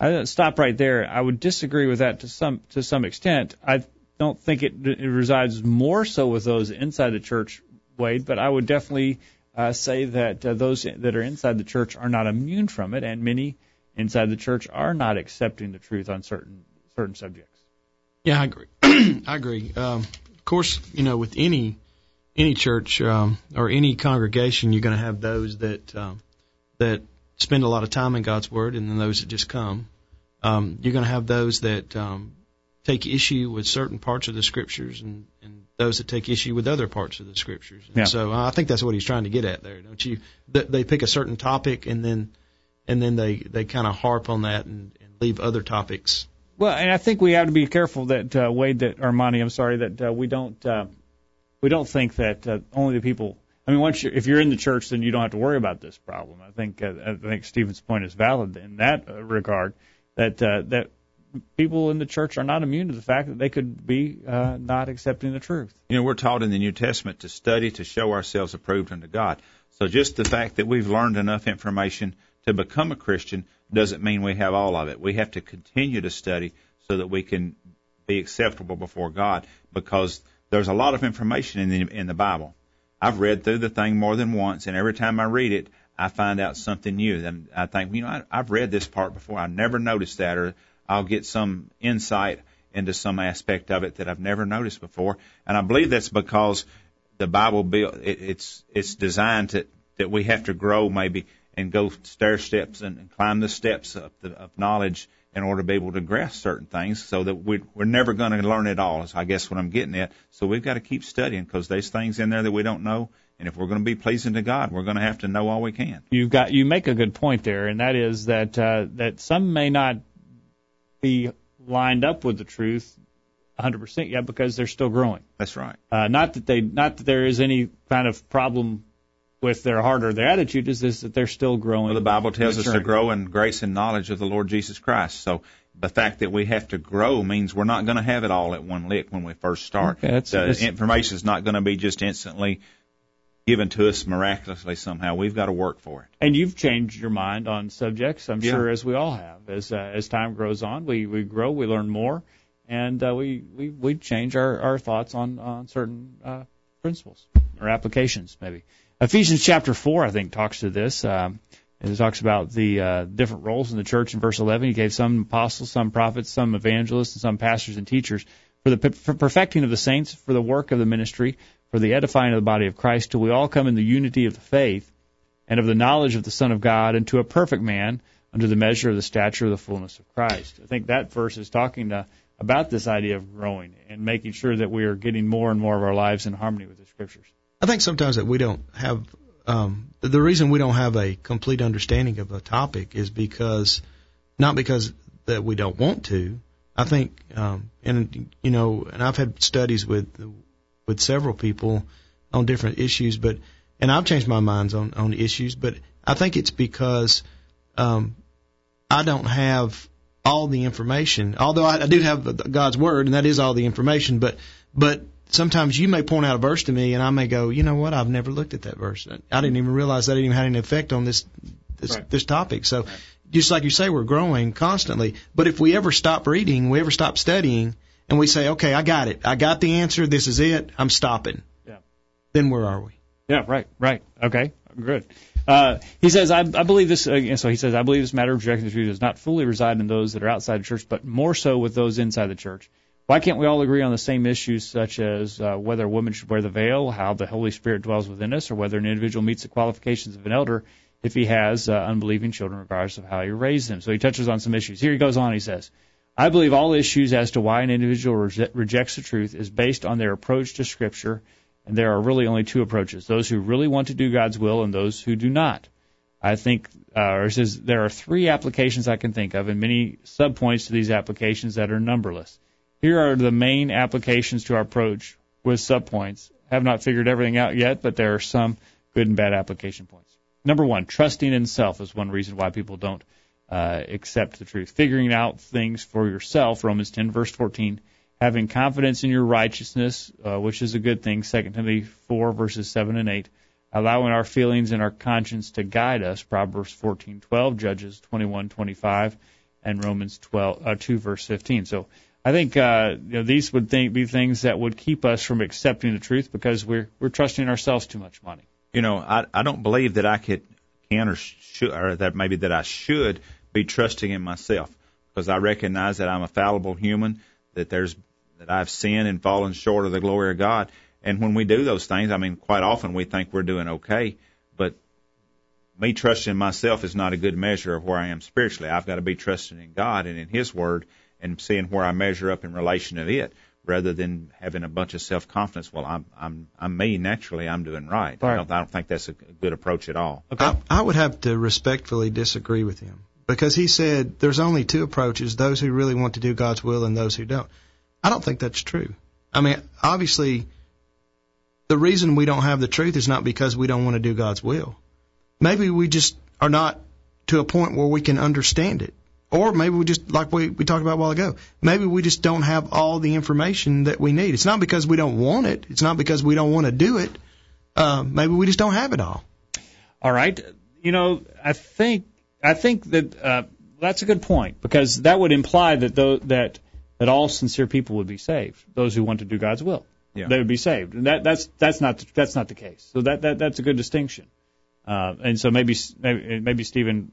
I stop right there. I would disagree with that to some to some extent. I don't think it, it resides more so with those inside the church, Wade, but I would definitely uh, say that uh, those that are inside the church are not immune from it, and many inside the church are not accepting the truth on certain certain subjects. Yeah, I agree. I agree. Um, of course, you know, with any any church um, or any congregation, you're going to have those that um, that spend a lot of time in God's Word, and then those that just come. Um, you're going to have those that um, take issue with certain parts of the Scriptures, and, and those that take issue with other parts of the Scriptures. And yeah. So uh, I think that's what he's trying to get at there, don't you? Th- they pick a certain topic, and then and then they, they kind of harp on that and, and leave other topics. Well, and I think we have to be careful that uh, Wade, that Armani, I'm sorry, that uh, we don't uh, we don't think that uh, only the people. I mean, once you're, if you're in the church, then you don't have to worry about this problem. I think uh, I think Stephen's point is valid in that regard. That uh, that people in the church are not immune to the fact that they could be uh, not accepting the truth. You know, we're taught in the New Testament to study to show ourselves approved unto God. So just the fact that we've learned enough information to become a Christian doesn't mean we have all of it. We have to continue to study so that we can be acceptable before God, because there's a lot of information in the, in the Bible. I've read through the thing more than once, and every time I read it, I find out something new. And I think, you know, I, I've read this part before. I never noticed that, or I'll get some insight into some aspect of it that I've never noticed before. And I believe that's because the Bible, build, it, it's it's designed to, that we have to grow maybe and go stair steps and climb the steps of, the, of knowledge in order to be able to grasp certain things, so that we're, we're never going to learn it all, is I guess what I'm getting at. So we've got to keep studying, because there's things in there that we don't know, and if we're going to be pleasing to God, we're going to have to know all we can. You've got you make a good point there, and that is that uh, that some may not be lined up with the truth one hundred percent yet, because they're still growing. That's right. Uh, not that they not that there is any kind of problem with their heart or their attitude, is this, that they're still growing. Well, the Bible tells us to grow in grace and knowledge of the Lord Jesus Christ. So the fact that we have to grow means we're not going to have it all at one lick when we first start. Okay, that's, the that's, information is not going to be just instantly given to us miraculously somehow. We've got to work for it. And you've changed your mind on subjects, I'm yeah. sure, as we all have. As uh, as time grows on, we, we grow, we learn more, and uh, we, we, we change our, our thoughts on, on certain uh, principles or applications maybe. Ephesians chapter four, I think, talks to this. Um, it talks about the uh, different roles in the church in verse eleven. He gave some apostles, some prophets, some evangelists, and some pastors and teachers for the for perfecting of the saints, for the work of the ministry, for the edifying of the body of Christ, till we all come in the unity of the faith and of the knowledge of the Son of God, and to a perfect man, under the measure of the stature of the fullness of Christ. I think that verse is talking to, about this idea of growing and making sure that we are getting more and more of our lives in harmony with the Scriptures. I think sometimes that we don't have um, – the reason we don't have a complete understanding of a topic is because – not because that we don't want to. I think um, – and, you know, and I've had studies with with several people on different issues, but – and I've changed my minds on, on issues, but I think it's because um, I don't have all the information, although I, I do have God's Word, and that is all the information, but but sometimes you may point out a verse to me, and I may go, you know what, I've never looked at that verse. I didn't even realize that it even had an effect on this this, right. this topic. So right. just like you say, we're growing constantly, but if we ever stop reading, we ever stop studying, and we say, okay, I got it. I got the answer. This is it. I'm stopping. Yeah. Then where are we? Yeah, right, right. Okay, good. Uh, he says, I, I believe this, uh, so he says, I believe this matter of rejection does not fully reside in those that are outside the church, but more so with those inside the church. Why can't we all agree on the same issues, such as uh, whether women should wear the veil, how the Holy Spirit dwells within us, or whether an individual meets the qualifications of an elder if he has uh, unbelieving children, regardless of how he raised them? So he touches on some issues. Here he goes on, he says, I believe all issues as to why an individual re- rejects the truth is based on their approach to Scripture. And there are really only two approaches, those who really want to do God's will and those who do not. I think uh, or it says there are three applications I can think of, and many subpoints to these applications that are numberless. Here are the main applications to our approach with subpoints. Have not figured everything out yet, but there are some good and bad application points. Number one, trusting in self is one reason why people don't uh, accept the truth. Figuring out things for yourself, Romans ten, verse fourteen. Having confidence in your righteousness, uh, which is a good thing, Second Timothy four, verses seven and eight. Allowing our feelings and our conscience to guide us, Proverbs fourteen twelve, Judges twenty-one twenty-five, and Romans twelve, uh, two, verse fifteen. So I think uh, you know, these would think, be things that would keep us from accepting the truth because we're we're trusting ourselves too much, Monty. You know, I, I don't believe that I could can or, should, or that maybe that I should be trusting in myself because I recognize that I'm a fallible human, that there's that I've sinned and fallen short of the glory of God. And when we do those things, I mean, quite often we think we're doing okay, but me trusting myself is not a good measure of where I am spiritually. I've got to be trusting in God and in His Word and seeing where I measure up in relation to it rather than having a bunch of self-confidence. Well, I'm I'm, I'm me. Naturally, I'm doing right. right. I, don't, I don't think that's a good approach at all. Okay. I, I would have to respectfully disagree with him. Because he said there's only two approaches, those who really want to do God's will and those who don't. I don't think that's true. I mean, obviously, the reason we don't have the truth is not because we don't want to do God's will. Maybe we just are not to a point where we can understand it. Or maybe we just, like we, we talked about a while ago, maybe we just don't have all the information that we need. It's not because we don't want it. It's not because we don't want to do it. Uh, maybe we just don't have it all. All right. You know, I think... I think that uh, that's a good point because that would imply that th- that that all sincere people would be saved. Those who want to do God's will, yeah. They would be saved, and that, that's that's not the, that's not the case. So that, that that's a good distinction. Uh, and so maybe maybe, maybe Stephen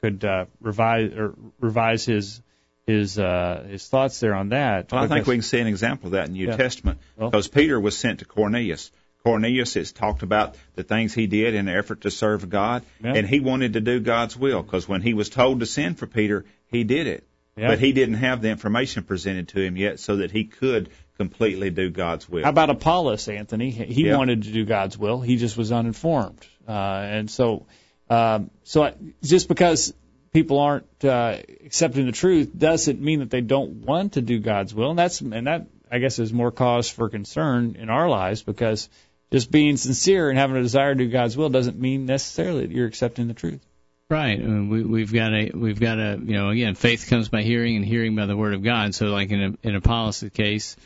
could uh, revise or revise his his uh, his thoughts there on that. Well, I think we can see an example of that in the New yeah. Testament well, because Peter was sent to Cornelius. Cornelius has talked about the things he did in an effort to serve God, yeah. and he wanted to do God's will because when he was told to send for Peter, he did it. Yeah. But he didn't have the information presented to him yet so that he could completely do God's will. How about Apollos, Anthony? He yeah. wanted to do God's will. He just was uninformed. Uh, and so um, so I, just because people aren't uh, accepting the truth doesn't mean that they don't want to do God's will. And, that's, and that, I guess, is more cause for concern in our lives because – just being sincere and having a desire to do God's will doesn't mean necessarily that you're accepting the truth. Right. I mean, we, we've got a, we've got a, you know, again, faith comes by hearing and hearing by the Word of God. So like in, a, in Apollos' case,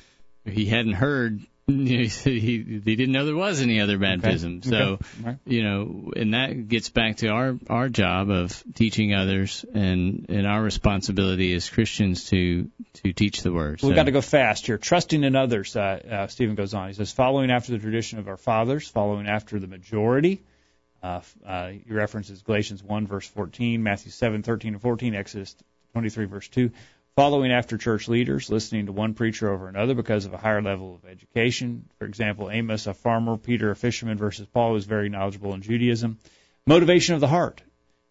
he hadn't heard He, he didn't know there was any other baptism. Okay. So, okay. Right. You know, and that gets back to our, our job of teaching others and, and our responsibility as Christians to, to teach the Word. We've so. got to go fast here. Trusting in others, uh, uh, Stephen goes on. He says, following after the tradition of our fathers, following after the majority. Uh, uh, he references Galatians one, verse fourteen, Matthew seven, thirteen and fourteen, Exodus twenty-three, verse two. Following after church leaders, listening to one preacher over another because of a higher level of education. For example, Amos, a farmer, Peter, a fisherman, versus Paul, who's very knowledgeable in Judaism. Motivation of the heart.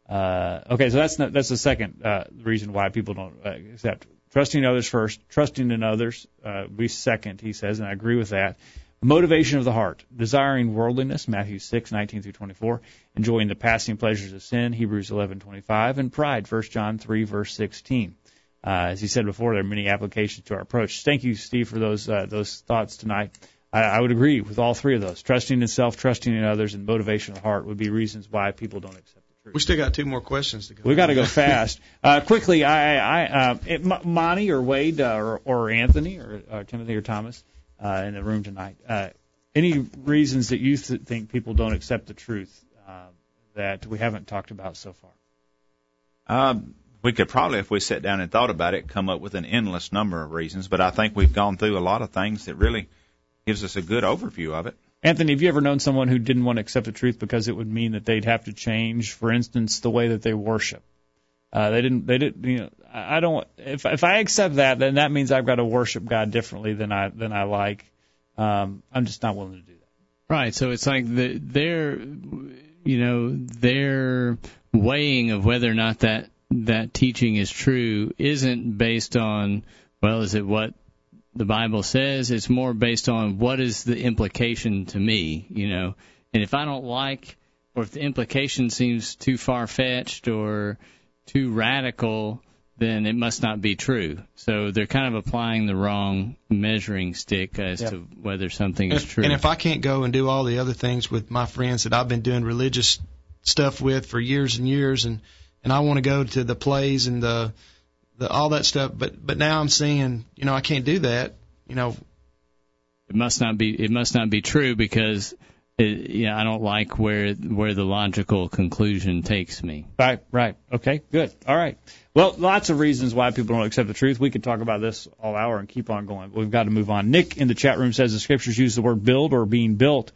Uh, okay, so that's not, that's the second uh, reason why people don't uh, accept. Trusting others first, trusting in others uh, be second, he says, and I agree with that. Motivation of the heart, desiring worldliness, Matthew six, nineteen through twenty-four, enjoying the passing pleasures of sin, Hebrews eleven, twenty-five, and pride, First John three, verse sixteen. Uh, as he said before, there are many applications to our approach. Thank you, Steve, for those uh, those thoughts tonight. I, I would agree with all three of those. Trusting in self, trusting in others, and motivation of the heart would be reasons why people don't accept the truth. We still got two more questions to go. We've got to go fast. uh, quickly, I, I, uh, it, Monty or Wade uh, or, or Anthony or, or Timothy or Thomas uh, in the room tonight, uh, any reasons that you th- think people don't accept the truth uh, that we haven't talked about so far? Um. We could probably, if we sat down and thought about it, come up with an endless number of reasons. But I think we've gone through a lot of things that really gives us a good overview of it. Anthony, have you ever known someone who didn't want to accept the truth because it would mean that they'd have to change, for instance, the way that they worship? Uh, they didn't. They didn't. You know, I don't. If if I accept that, then that means I've got to worship God differently than I than I like. Um, I'm just not willing to do that. Right. So it's like the, their, you know, their weighing of whether or not that. that teaching is true isn't based on, well, is it what the Bible says? It's more based on what is the implication to me, you know. And if I don't like, or if the implication seems too far-fetched or too radical, then it must not be true. So they're kind of applying the wrong measuring stick as yep. to whether something is true. And if I can't go and do all the other things with my friends that I've been doing religious stuff with for years and years and And I want to go to the plays and the, the all that stuff, but but now I'm seeing, you know, I can't do that. You know, it must not be it must not be true because, it, you know, I don't like where where the logical conclusion takes me. Right, right, okay, good, all right. Well, lots of reasons why people don't accept the truth. We could talk about this all hour and keep on going, but we've got to move on. Nick in the chat room says the scriptures use the word build or being built.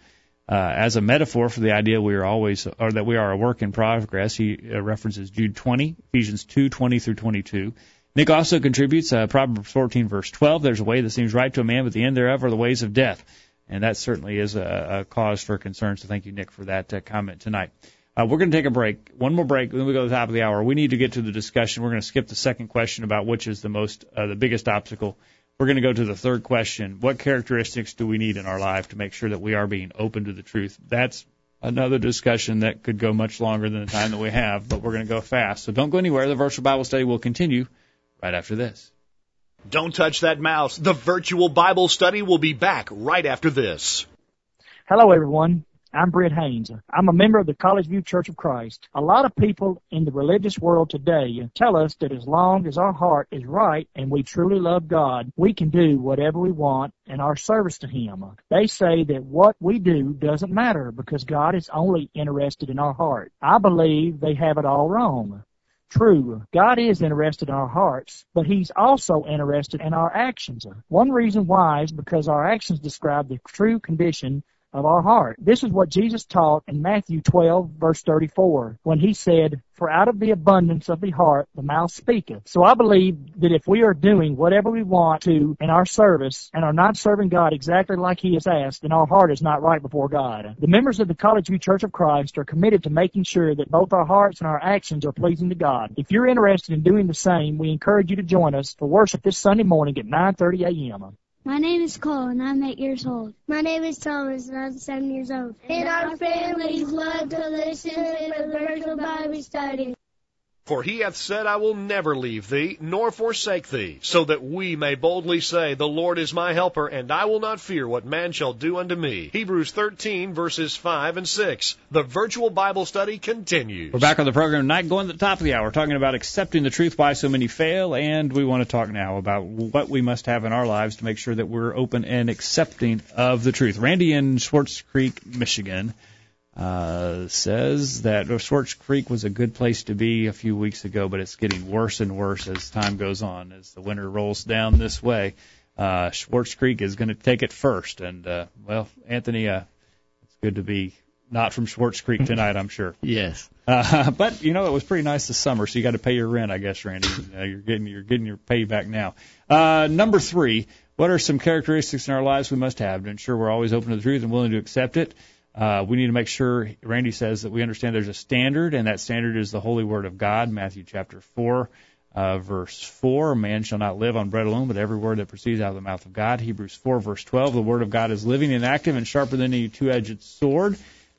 Uh, as a metaphor for the idea we are always, or that we are a work in progress. He uh, references Jude twenty, Ephesians two, twenty through twenty-two. Nick also contributes uh, Proverbs fourteen, verse twelve. There's a way that seems right to a man, but the end thereof are the ways of death. And that certainly is a, a cause for concern. So thank you, Nick, for that uh, comment tonight. Uh, we're going to take a break, one more break, then we go to the top of the hour. We need to get to the discussion. We're going to skip the second question about which is the most, uh, the biggest obstacle. We're going to go to the third question. What characteristics do we need in our life to make sure that we are being open to the truth? That's another discussion that could go much longer than the time that we have, but we're going to go fast. So don't go anywhere. The Virtual Bible Study will continue right after this. Don't touch that mouse. The Virtual Bible Study will be back right after this. Hello, everyone. I'm Brett Haynes. I'm a member of the College View Church of Christ. A lot of people in the religious world today tell us that as long as our heart is right and we truly love God, we can do whatever we want in our service to Him. They say that what we do doesn't matter because God is only interested in our heart. I believe they have it all wrong. True, God is interested in our hearts, but He's also interested in our actions. One reason why is because our actions describe the true condition of our heart. This is what Jesus taught in Matthew twelve, verse thirty-four, when He said, "For out of the abundance of the heart the mouth speaketh." So I believe that if we are doing whatever we want to in our service and are not serving God exactly like He has asked, then our heart is not right before God. The members of the College View Church of Christ are committed to making sure that both our hearts and our actions are pleasing to God. If you're interested in doing the same, we encourage you to join us for worship this Sunday morning at nine thirty a.m. My name is Cole, and I'm eight years old. My name is Thomas, and I'm seven years old. And our families love to listen to the Virtual Bible Study. For he hath said, I will never leave thee, nor forsake thee, so that we may boldly say, the Lord is my helper, and I will not fear what man shall do unto me. Hebrews thirteen, verses five and six. The Virtual Bible Study continues. We're back on the program tonight, going to the top of the hour. We're talking about accepting the truth, why so many fail, and we want to talk now about what we must have in our lives to make sure that we're open and accepting of the truth. Randy in Swartz Creek, Michigan, Uh, says that Swartz Creek was a good place to be a few weeks ago, but it's getting worse and worse as time goes on. As the winter rolls down this way, uh, Swartz Creek is going to take it first. And, uh, well, Anthony, uh, it's good to be not from Swartz Creek tonight, I'm sure. Yes. Uh, but, you know, it was pretty nice this summer, so you got to pay your rent, I guess, Randy. Uh, you're getting, you're getting your payback now. Uh, number three, what are some characteristics in our lives we must have to ensure we're always open to the truth and willing to accept it? Uh, we need to make sure, Randy says, that we understand there's a standard, and that standard is the Holy Word of God, Matthew chapter four, uh, verse four. Man shall not live on bread alone, but every word that proceeds out of the mouth of God. Hebrews four, verse twelve, the Word of God is living and active and sharper than any two-edged sword.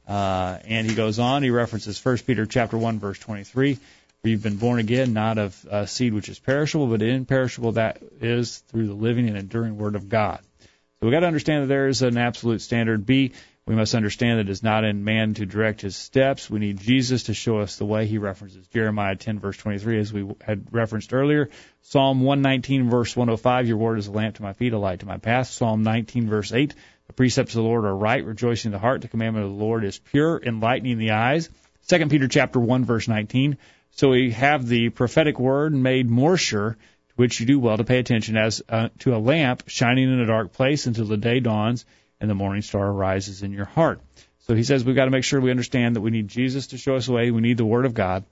Uh, and he goes on, he references First Peter chapter one, verse twenty-three, for you've been born again, not of uh, seed which is perishable, but imperishable, that is through the living and enduring Word of God. So we've got to understand that there is an absolute standard. B, we must understand that it is not in man to direct his steps. We need Jesus to show us the way. He references Jeremiah ten, verse twenty-three, as we had referenced earlier. Psalm one nineteen, verse one oh five, your word is a lamp to my feet, a light to my path. Psalm nineteen, verse eight, the precepts of the Lord are right, rejoicing the heart. The commandment of the Lord is pure, enlightening the eyes. Second Peter chapter one, verse nineteen, so we have the prophetic word made more sure, to which you do well to pay attention as uh, to a lamp shining in a dark place until the day dawns and the morning star rises in your heart. So he says we've got to make sure we understand that we need Jesus to show us the way. We need the Word of God.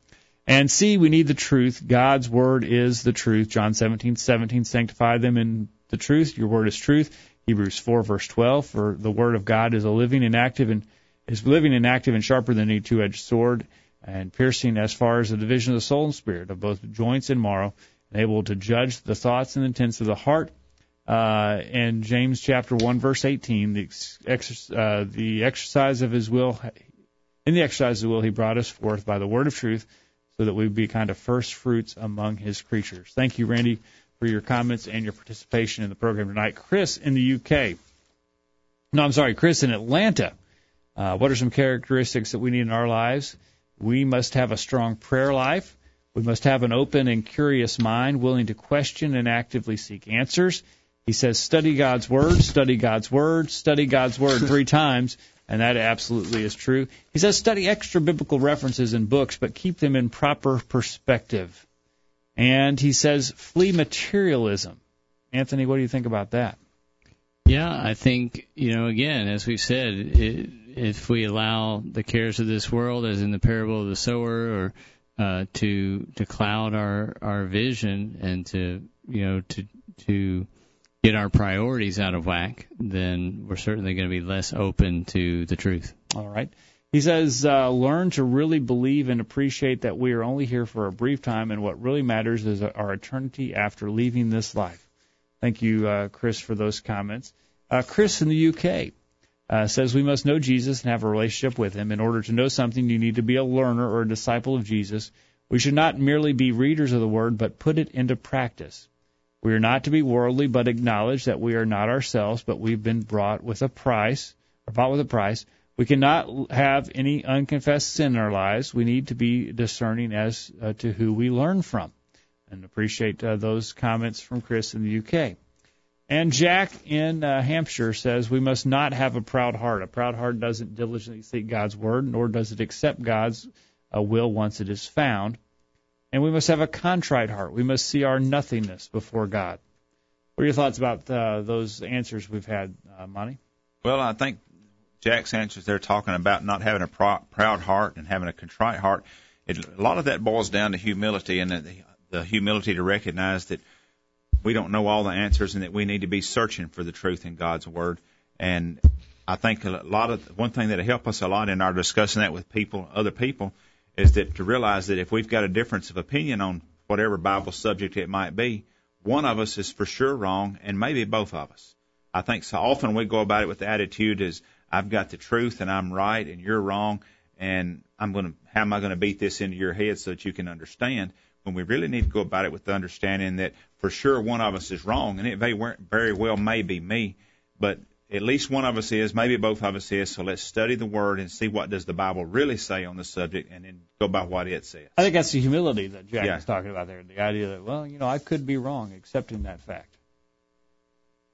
And C, we need the truth. God's Word is the truth. John seventeen, seventeen, sanctify them in the truth. Your Word is truth. Hebrews four, verse twelve, for the Word of God is a living and active and is living and active and sharper than any two-edged sword, and piercing as far as the division of the soul and spirit, of both joints and marrow, and able to judge the thoughts and intents of the heart. Uh, and James chapter one, verse eighteen, the, ex- uh, the exercise of his will, in the exercise of the will, he brought us forth by the word of truth, so that we would be kind of first fruits among his creatures. Thank you, Randy, for your comments and your participation in the program tonight. Chris in the U K. No, I'm sorry, Chris in Atlanta. Uh, what are some characteristics that we need in our lives? We must have a strong prayer life. We must have an open and curious mind, willing to question and actively seek answers. He says, study God's Word, study God's Word, study God's Word three times, and that absolutely is true. He says, study extra biblical references in books, but keep them in proper perspective. And he says, flee materialism. Anthony, what do you think about that? Yeah, I think, you know, again, as we've said, it, if we allow the cares of this world, as in the parable of the sower, or uh, to to cloud our, our vision and to, you know, to to... get our priorities out of whack, then we're certainly going to be less open to the truth. All right. He says, uh, learn to really believe and appreciate that we are only here for a brief time, and what really matters is our eternity after leaving this life. Thank you, uh, Chris, for those comments. Uh, Chris in the U K uh, says, we must know Jesus and have a relationship with him. In order to know something, you need to be a learner or a disciple of Jesus. We should not merely be readers of the Word, but put it into practice. We are not to be worldly, but acknowledge that we are not ourselves, but we've been bought with a price. Or bought with a price. We cannot have any unconfessed sin in our lives. We need to be discerning as uh, to who we learn from. And appreciate uh, those comments from Chris in the U K. And Jack in uh, Hampshire says, we must not have a proud heart. A proud heart doesn't diligently seek God's word, nor does it accept God's uh, will once it is found. And we must have a contrite heart. We must see our nothingness before God. What are your thoughts about uh, those answers we've had, uh, Monty? Well, I think Jack's answers there talking about not having a pro- proud heart and having a contrite heart, it, a lot of that boils down to humility, and the, the humility to recognize that we don't know all the answers and that we need to be searching for the truth in God's Word. And I think a lot of one thing that will help us a lot in our discussing that with people, other people, is that to realize that if we've got a difference of opinion on whatever Bible subject it might be, one of us is for sure wrong, and maybe both of us. I think so often we go about it with the attitude is, I've got the truth, and I'm right, and you're wrong, and I'm going to, how am I going to beat this into your head so that you can understand, when we really need to go about it with the understanding that for sure one of us is wrong, and it may very well may be me, but at least one of us is, maybe both of us is, so let's study the Word and see what does the Bible really say on the subject and then go by what it says. I think that's the humility that Jack yeah. is talking about there, the idea that, well, you know, I could be wrong, accepting that fact.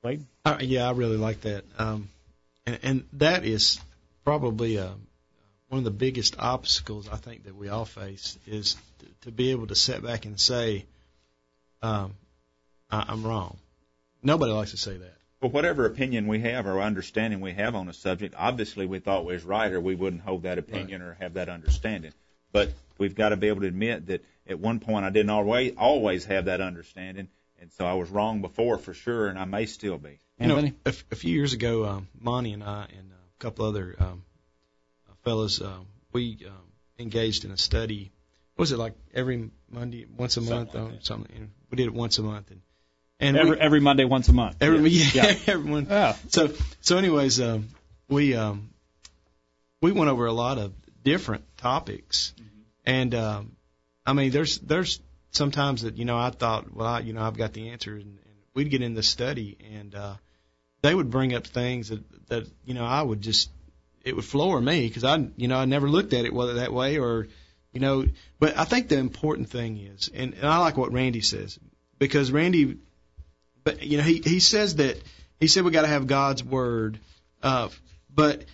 Wade? Uh, yeah, I really like that. Um, and, and that is probably a, one of the biggest obstacles I think that we all face is to, to be able to sit back and say, um, I, I'm wrong. Nobody likes to say that. But whatever opinion we have or understanding we have on a subject, obviously we thought we was right or we wouldn't hold that opinion right. or have that understanding. But we've got to be able to admit that at one point I didn't always, always have that understanding, and so I was wrong before for sure, and I may still be. You know, a, a few years ago, um, Monty and I and a couple other um, fellows, um, we um, engaged in a study. What was it, like every Monday, once a month? Something like or something? You know, we did it once a month, and And every, we, every Monday, once a month. Every, yeah, yeah. everyone. Yeah. So, so anyways, um, we um, we went over a lot of different topics, mm-hmm. and um, I mean, there's there's sometimes that you know I thought, well, I, you know, I've got the answer, and, and we'd get in the study, and uh, they would bring up things that, that you know I would just it would floor me because I you know I never looked at it whether that way or you know, but I think the important thing is, and, and I like what Randy says because Randy. But, you know, he, he says that – he said we got to have God's Word. Uh, but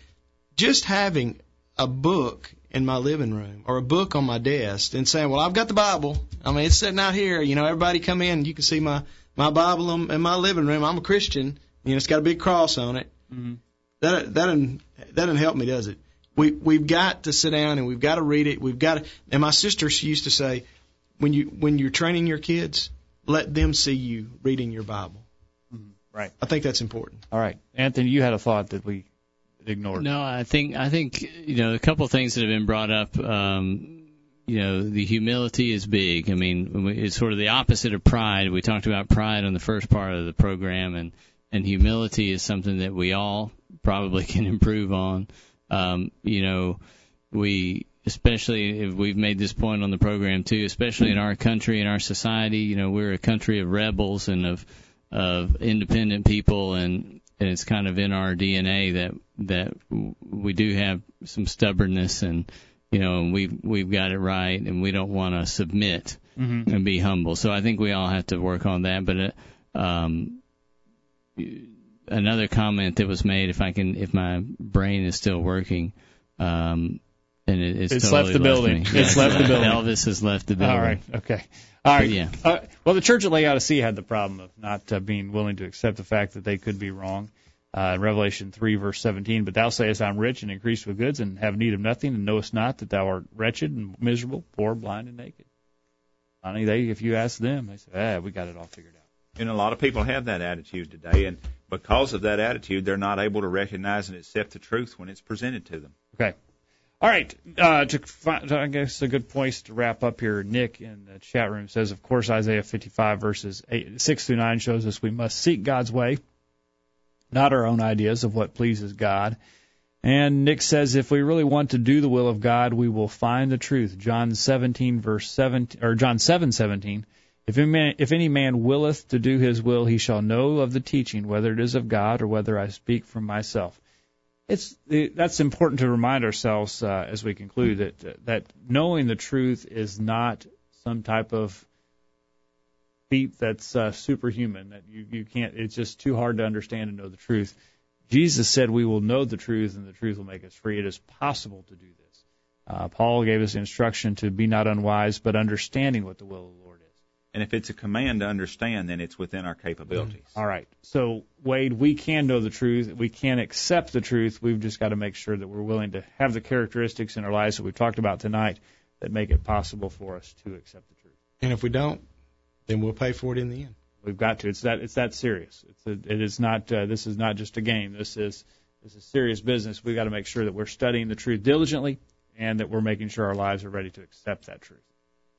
just having a book in my living room or a book on my desk and saying, well, I've got the Bible. I mean, it's sitting out here. You know, everybody come in. You can see my, my Bible in my living room. I'm a Christian. You know, it's got a big cross on it. Mm-hmm. That, that, doesn't, that doesn't help me, does it? We, we've got to sit down and we've got to read it. We've got to – and my sister, she used to say, when you when you're training your kids – let them see you reading your Bible. Right. I think that's important. All right. Anthony, you had a thought that we ignored. No, I think, I think you know, a couple of things that have been brought up, um, you know, the humility is big. I mean, it's sort of the opposite of pride. We talked about pride on the first part of the program, and, and humility is something that we all probably can improve on. Um, you know, we... Especially if we've made this point on the program too, especially in our country, in our society, you know, we're a country of rebels and of of independent people, and, and it's kind of in our D N A that that we do have some stubbornness, and you know, and we've we've got it right, and we don't want to submit mm-hmm. and be humble. So I think we all have to work on that. But uh, um, another comment that was made, if I can, if my brain is still working. Um, And it, it's, it's totally left the building. Left yeah, it's left the building. Elvis has left the building. All right. Okay. All right. But yeah. Uh, well, the Church of Laodicea had the problem of not uh, being willing to accept the fact that they could be wrong. Uh, in Revelation three, verse seventeen, but thou sayest, I'm rich and increased with goods and have need of nothing, and knowest not that thou art wretched and miserable, poor, blind, and naked. I mean, they, if you ask them, they say, ah, we got it all figured out. And a lot of people have that attitude today, and because of that attitude, they're not able to recognize and accept the truth when it's presented to them. Okay. All right, uh, to find, I guess a good place to wrap up here, Nick in the chat room says, of course, Isaiah fifty-five, verses eight, six through nine shows us we must seek God's way, not our own ideas of what pleases God. And Nick says, if we really want to do the will of God, we will find the truth. John seventeen, verse seventeen, or John seven, seventeen, if any man, if any man willeth to do his will, he shall know of the teaching, whether it is of God or whether I speak from myself. It's that's important to remind ourselves uh, as we conclude that that knowing the truth is not some type of feat that's uh, superhuman that you, you can't. It's just too hard to understand and know the truth. Jesus said, "We will know the truth, and the truth will make us free." It is possible to do this. Uh, Paul gave us instruction to be not unwise, but understanding what the will of the Lord is. And if it's a command to understand, then it's within our capabilities. All right. So, Wade, we can know the truth. We can accept the truth. We've just got to make sure that we're willing to have the characteristics in our lives that we've talked about tonight that make it possible for us to accept the truth. And if we don't, then we'll pay for it in the end. We've got to. It's that. It's that serious. It's a, it is not. Uh, this is not just a game. This is. This is serious business. We've got to make sure that we're studying the truth diligently and that we're making sure our lives are ready to accept that truth.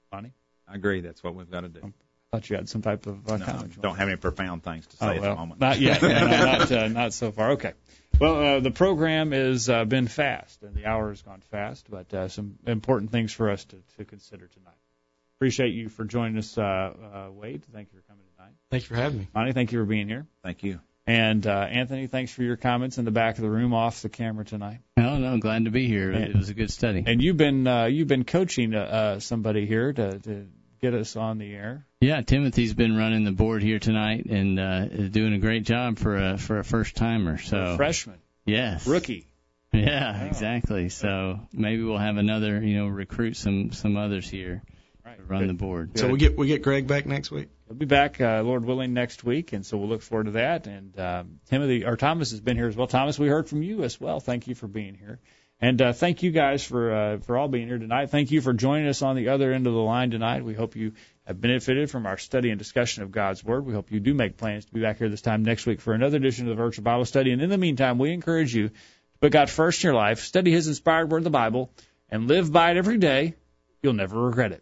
Bonnie? I agree. That's what we've got to do. I thought you had some type of uh, no, comment. I don't have any profound things to say oh, well, at the moment. Not yet. no, not, uh, not so far. Okay. Well, uh, the program has uh, been fast, and the hour has gone fast, but uh, some important things for us to, to consider tonight. Appreciate you for joining us, uh, uh, Wade. Thank you for coming tonight. Thank you for having me. Bonnie, thank you for being here. Thank you. And uh, Anthony, thanks for your comments in the back of the room off the camera tonight. No, no, glad to be here. And, it was a good study. And you've been uh, you've been coaching uh, somebody here to, to get us on the air. Yeah, Timothy's been running the board here tonight and uh, doing a great job for a for a first timer. So freshman. Yes. Rookie. Yeah, oh. Exactly. So maybe we'll have another, you know, recruit some some others here. Right. Run Good. The board. So we get we get Greg back next week. He'll be back, uh, Lord willing, next week, and so we'll look forward to that. And um, Timothy or Thomas has been here as well. Thomas, we heard from you as well. Thank you for being here, and uh, thank you guys for uh, for all being here tonight. Thank you for joining us on the other end of the line tonight. We hope you have benefited from our study and discussion of God's Word. We hope you do make plans to be back here this time next week for another edition of the Virtual Bible Study. And in the meantime, we encourage you to put God first in your life, study His inspired Word, the Bible, and live by it every day. You'll never regret it.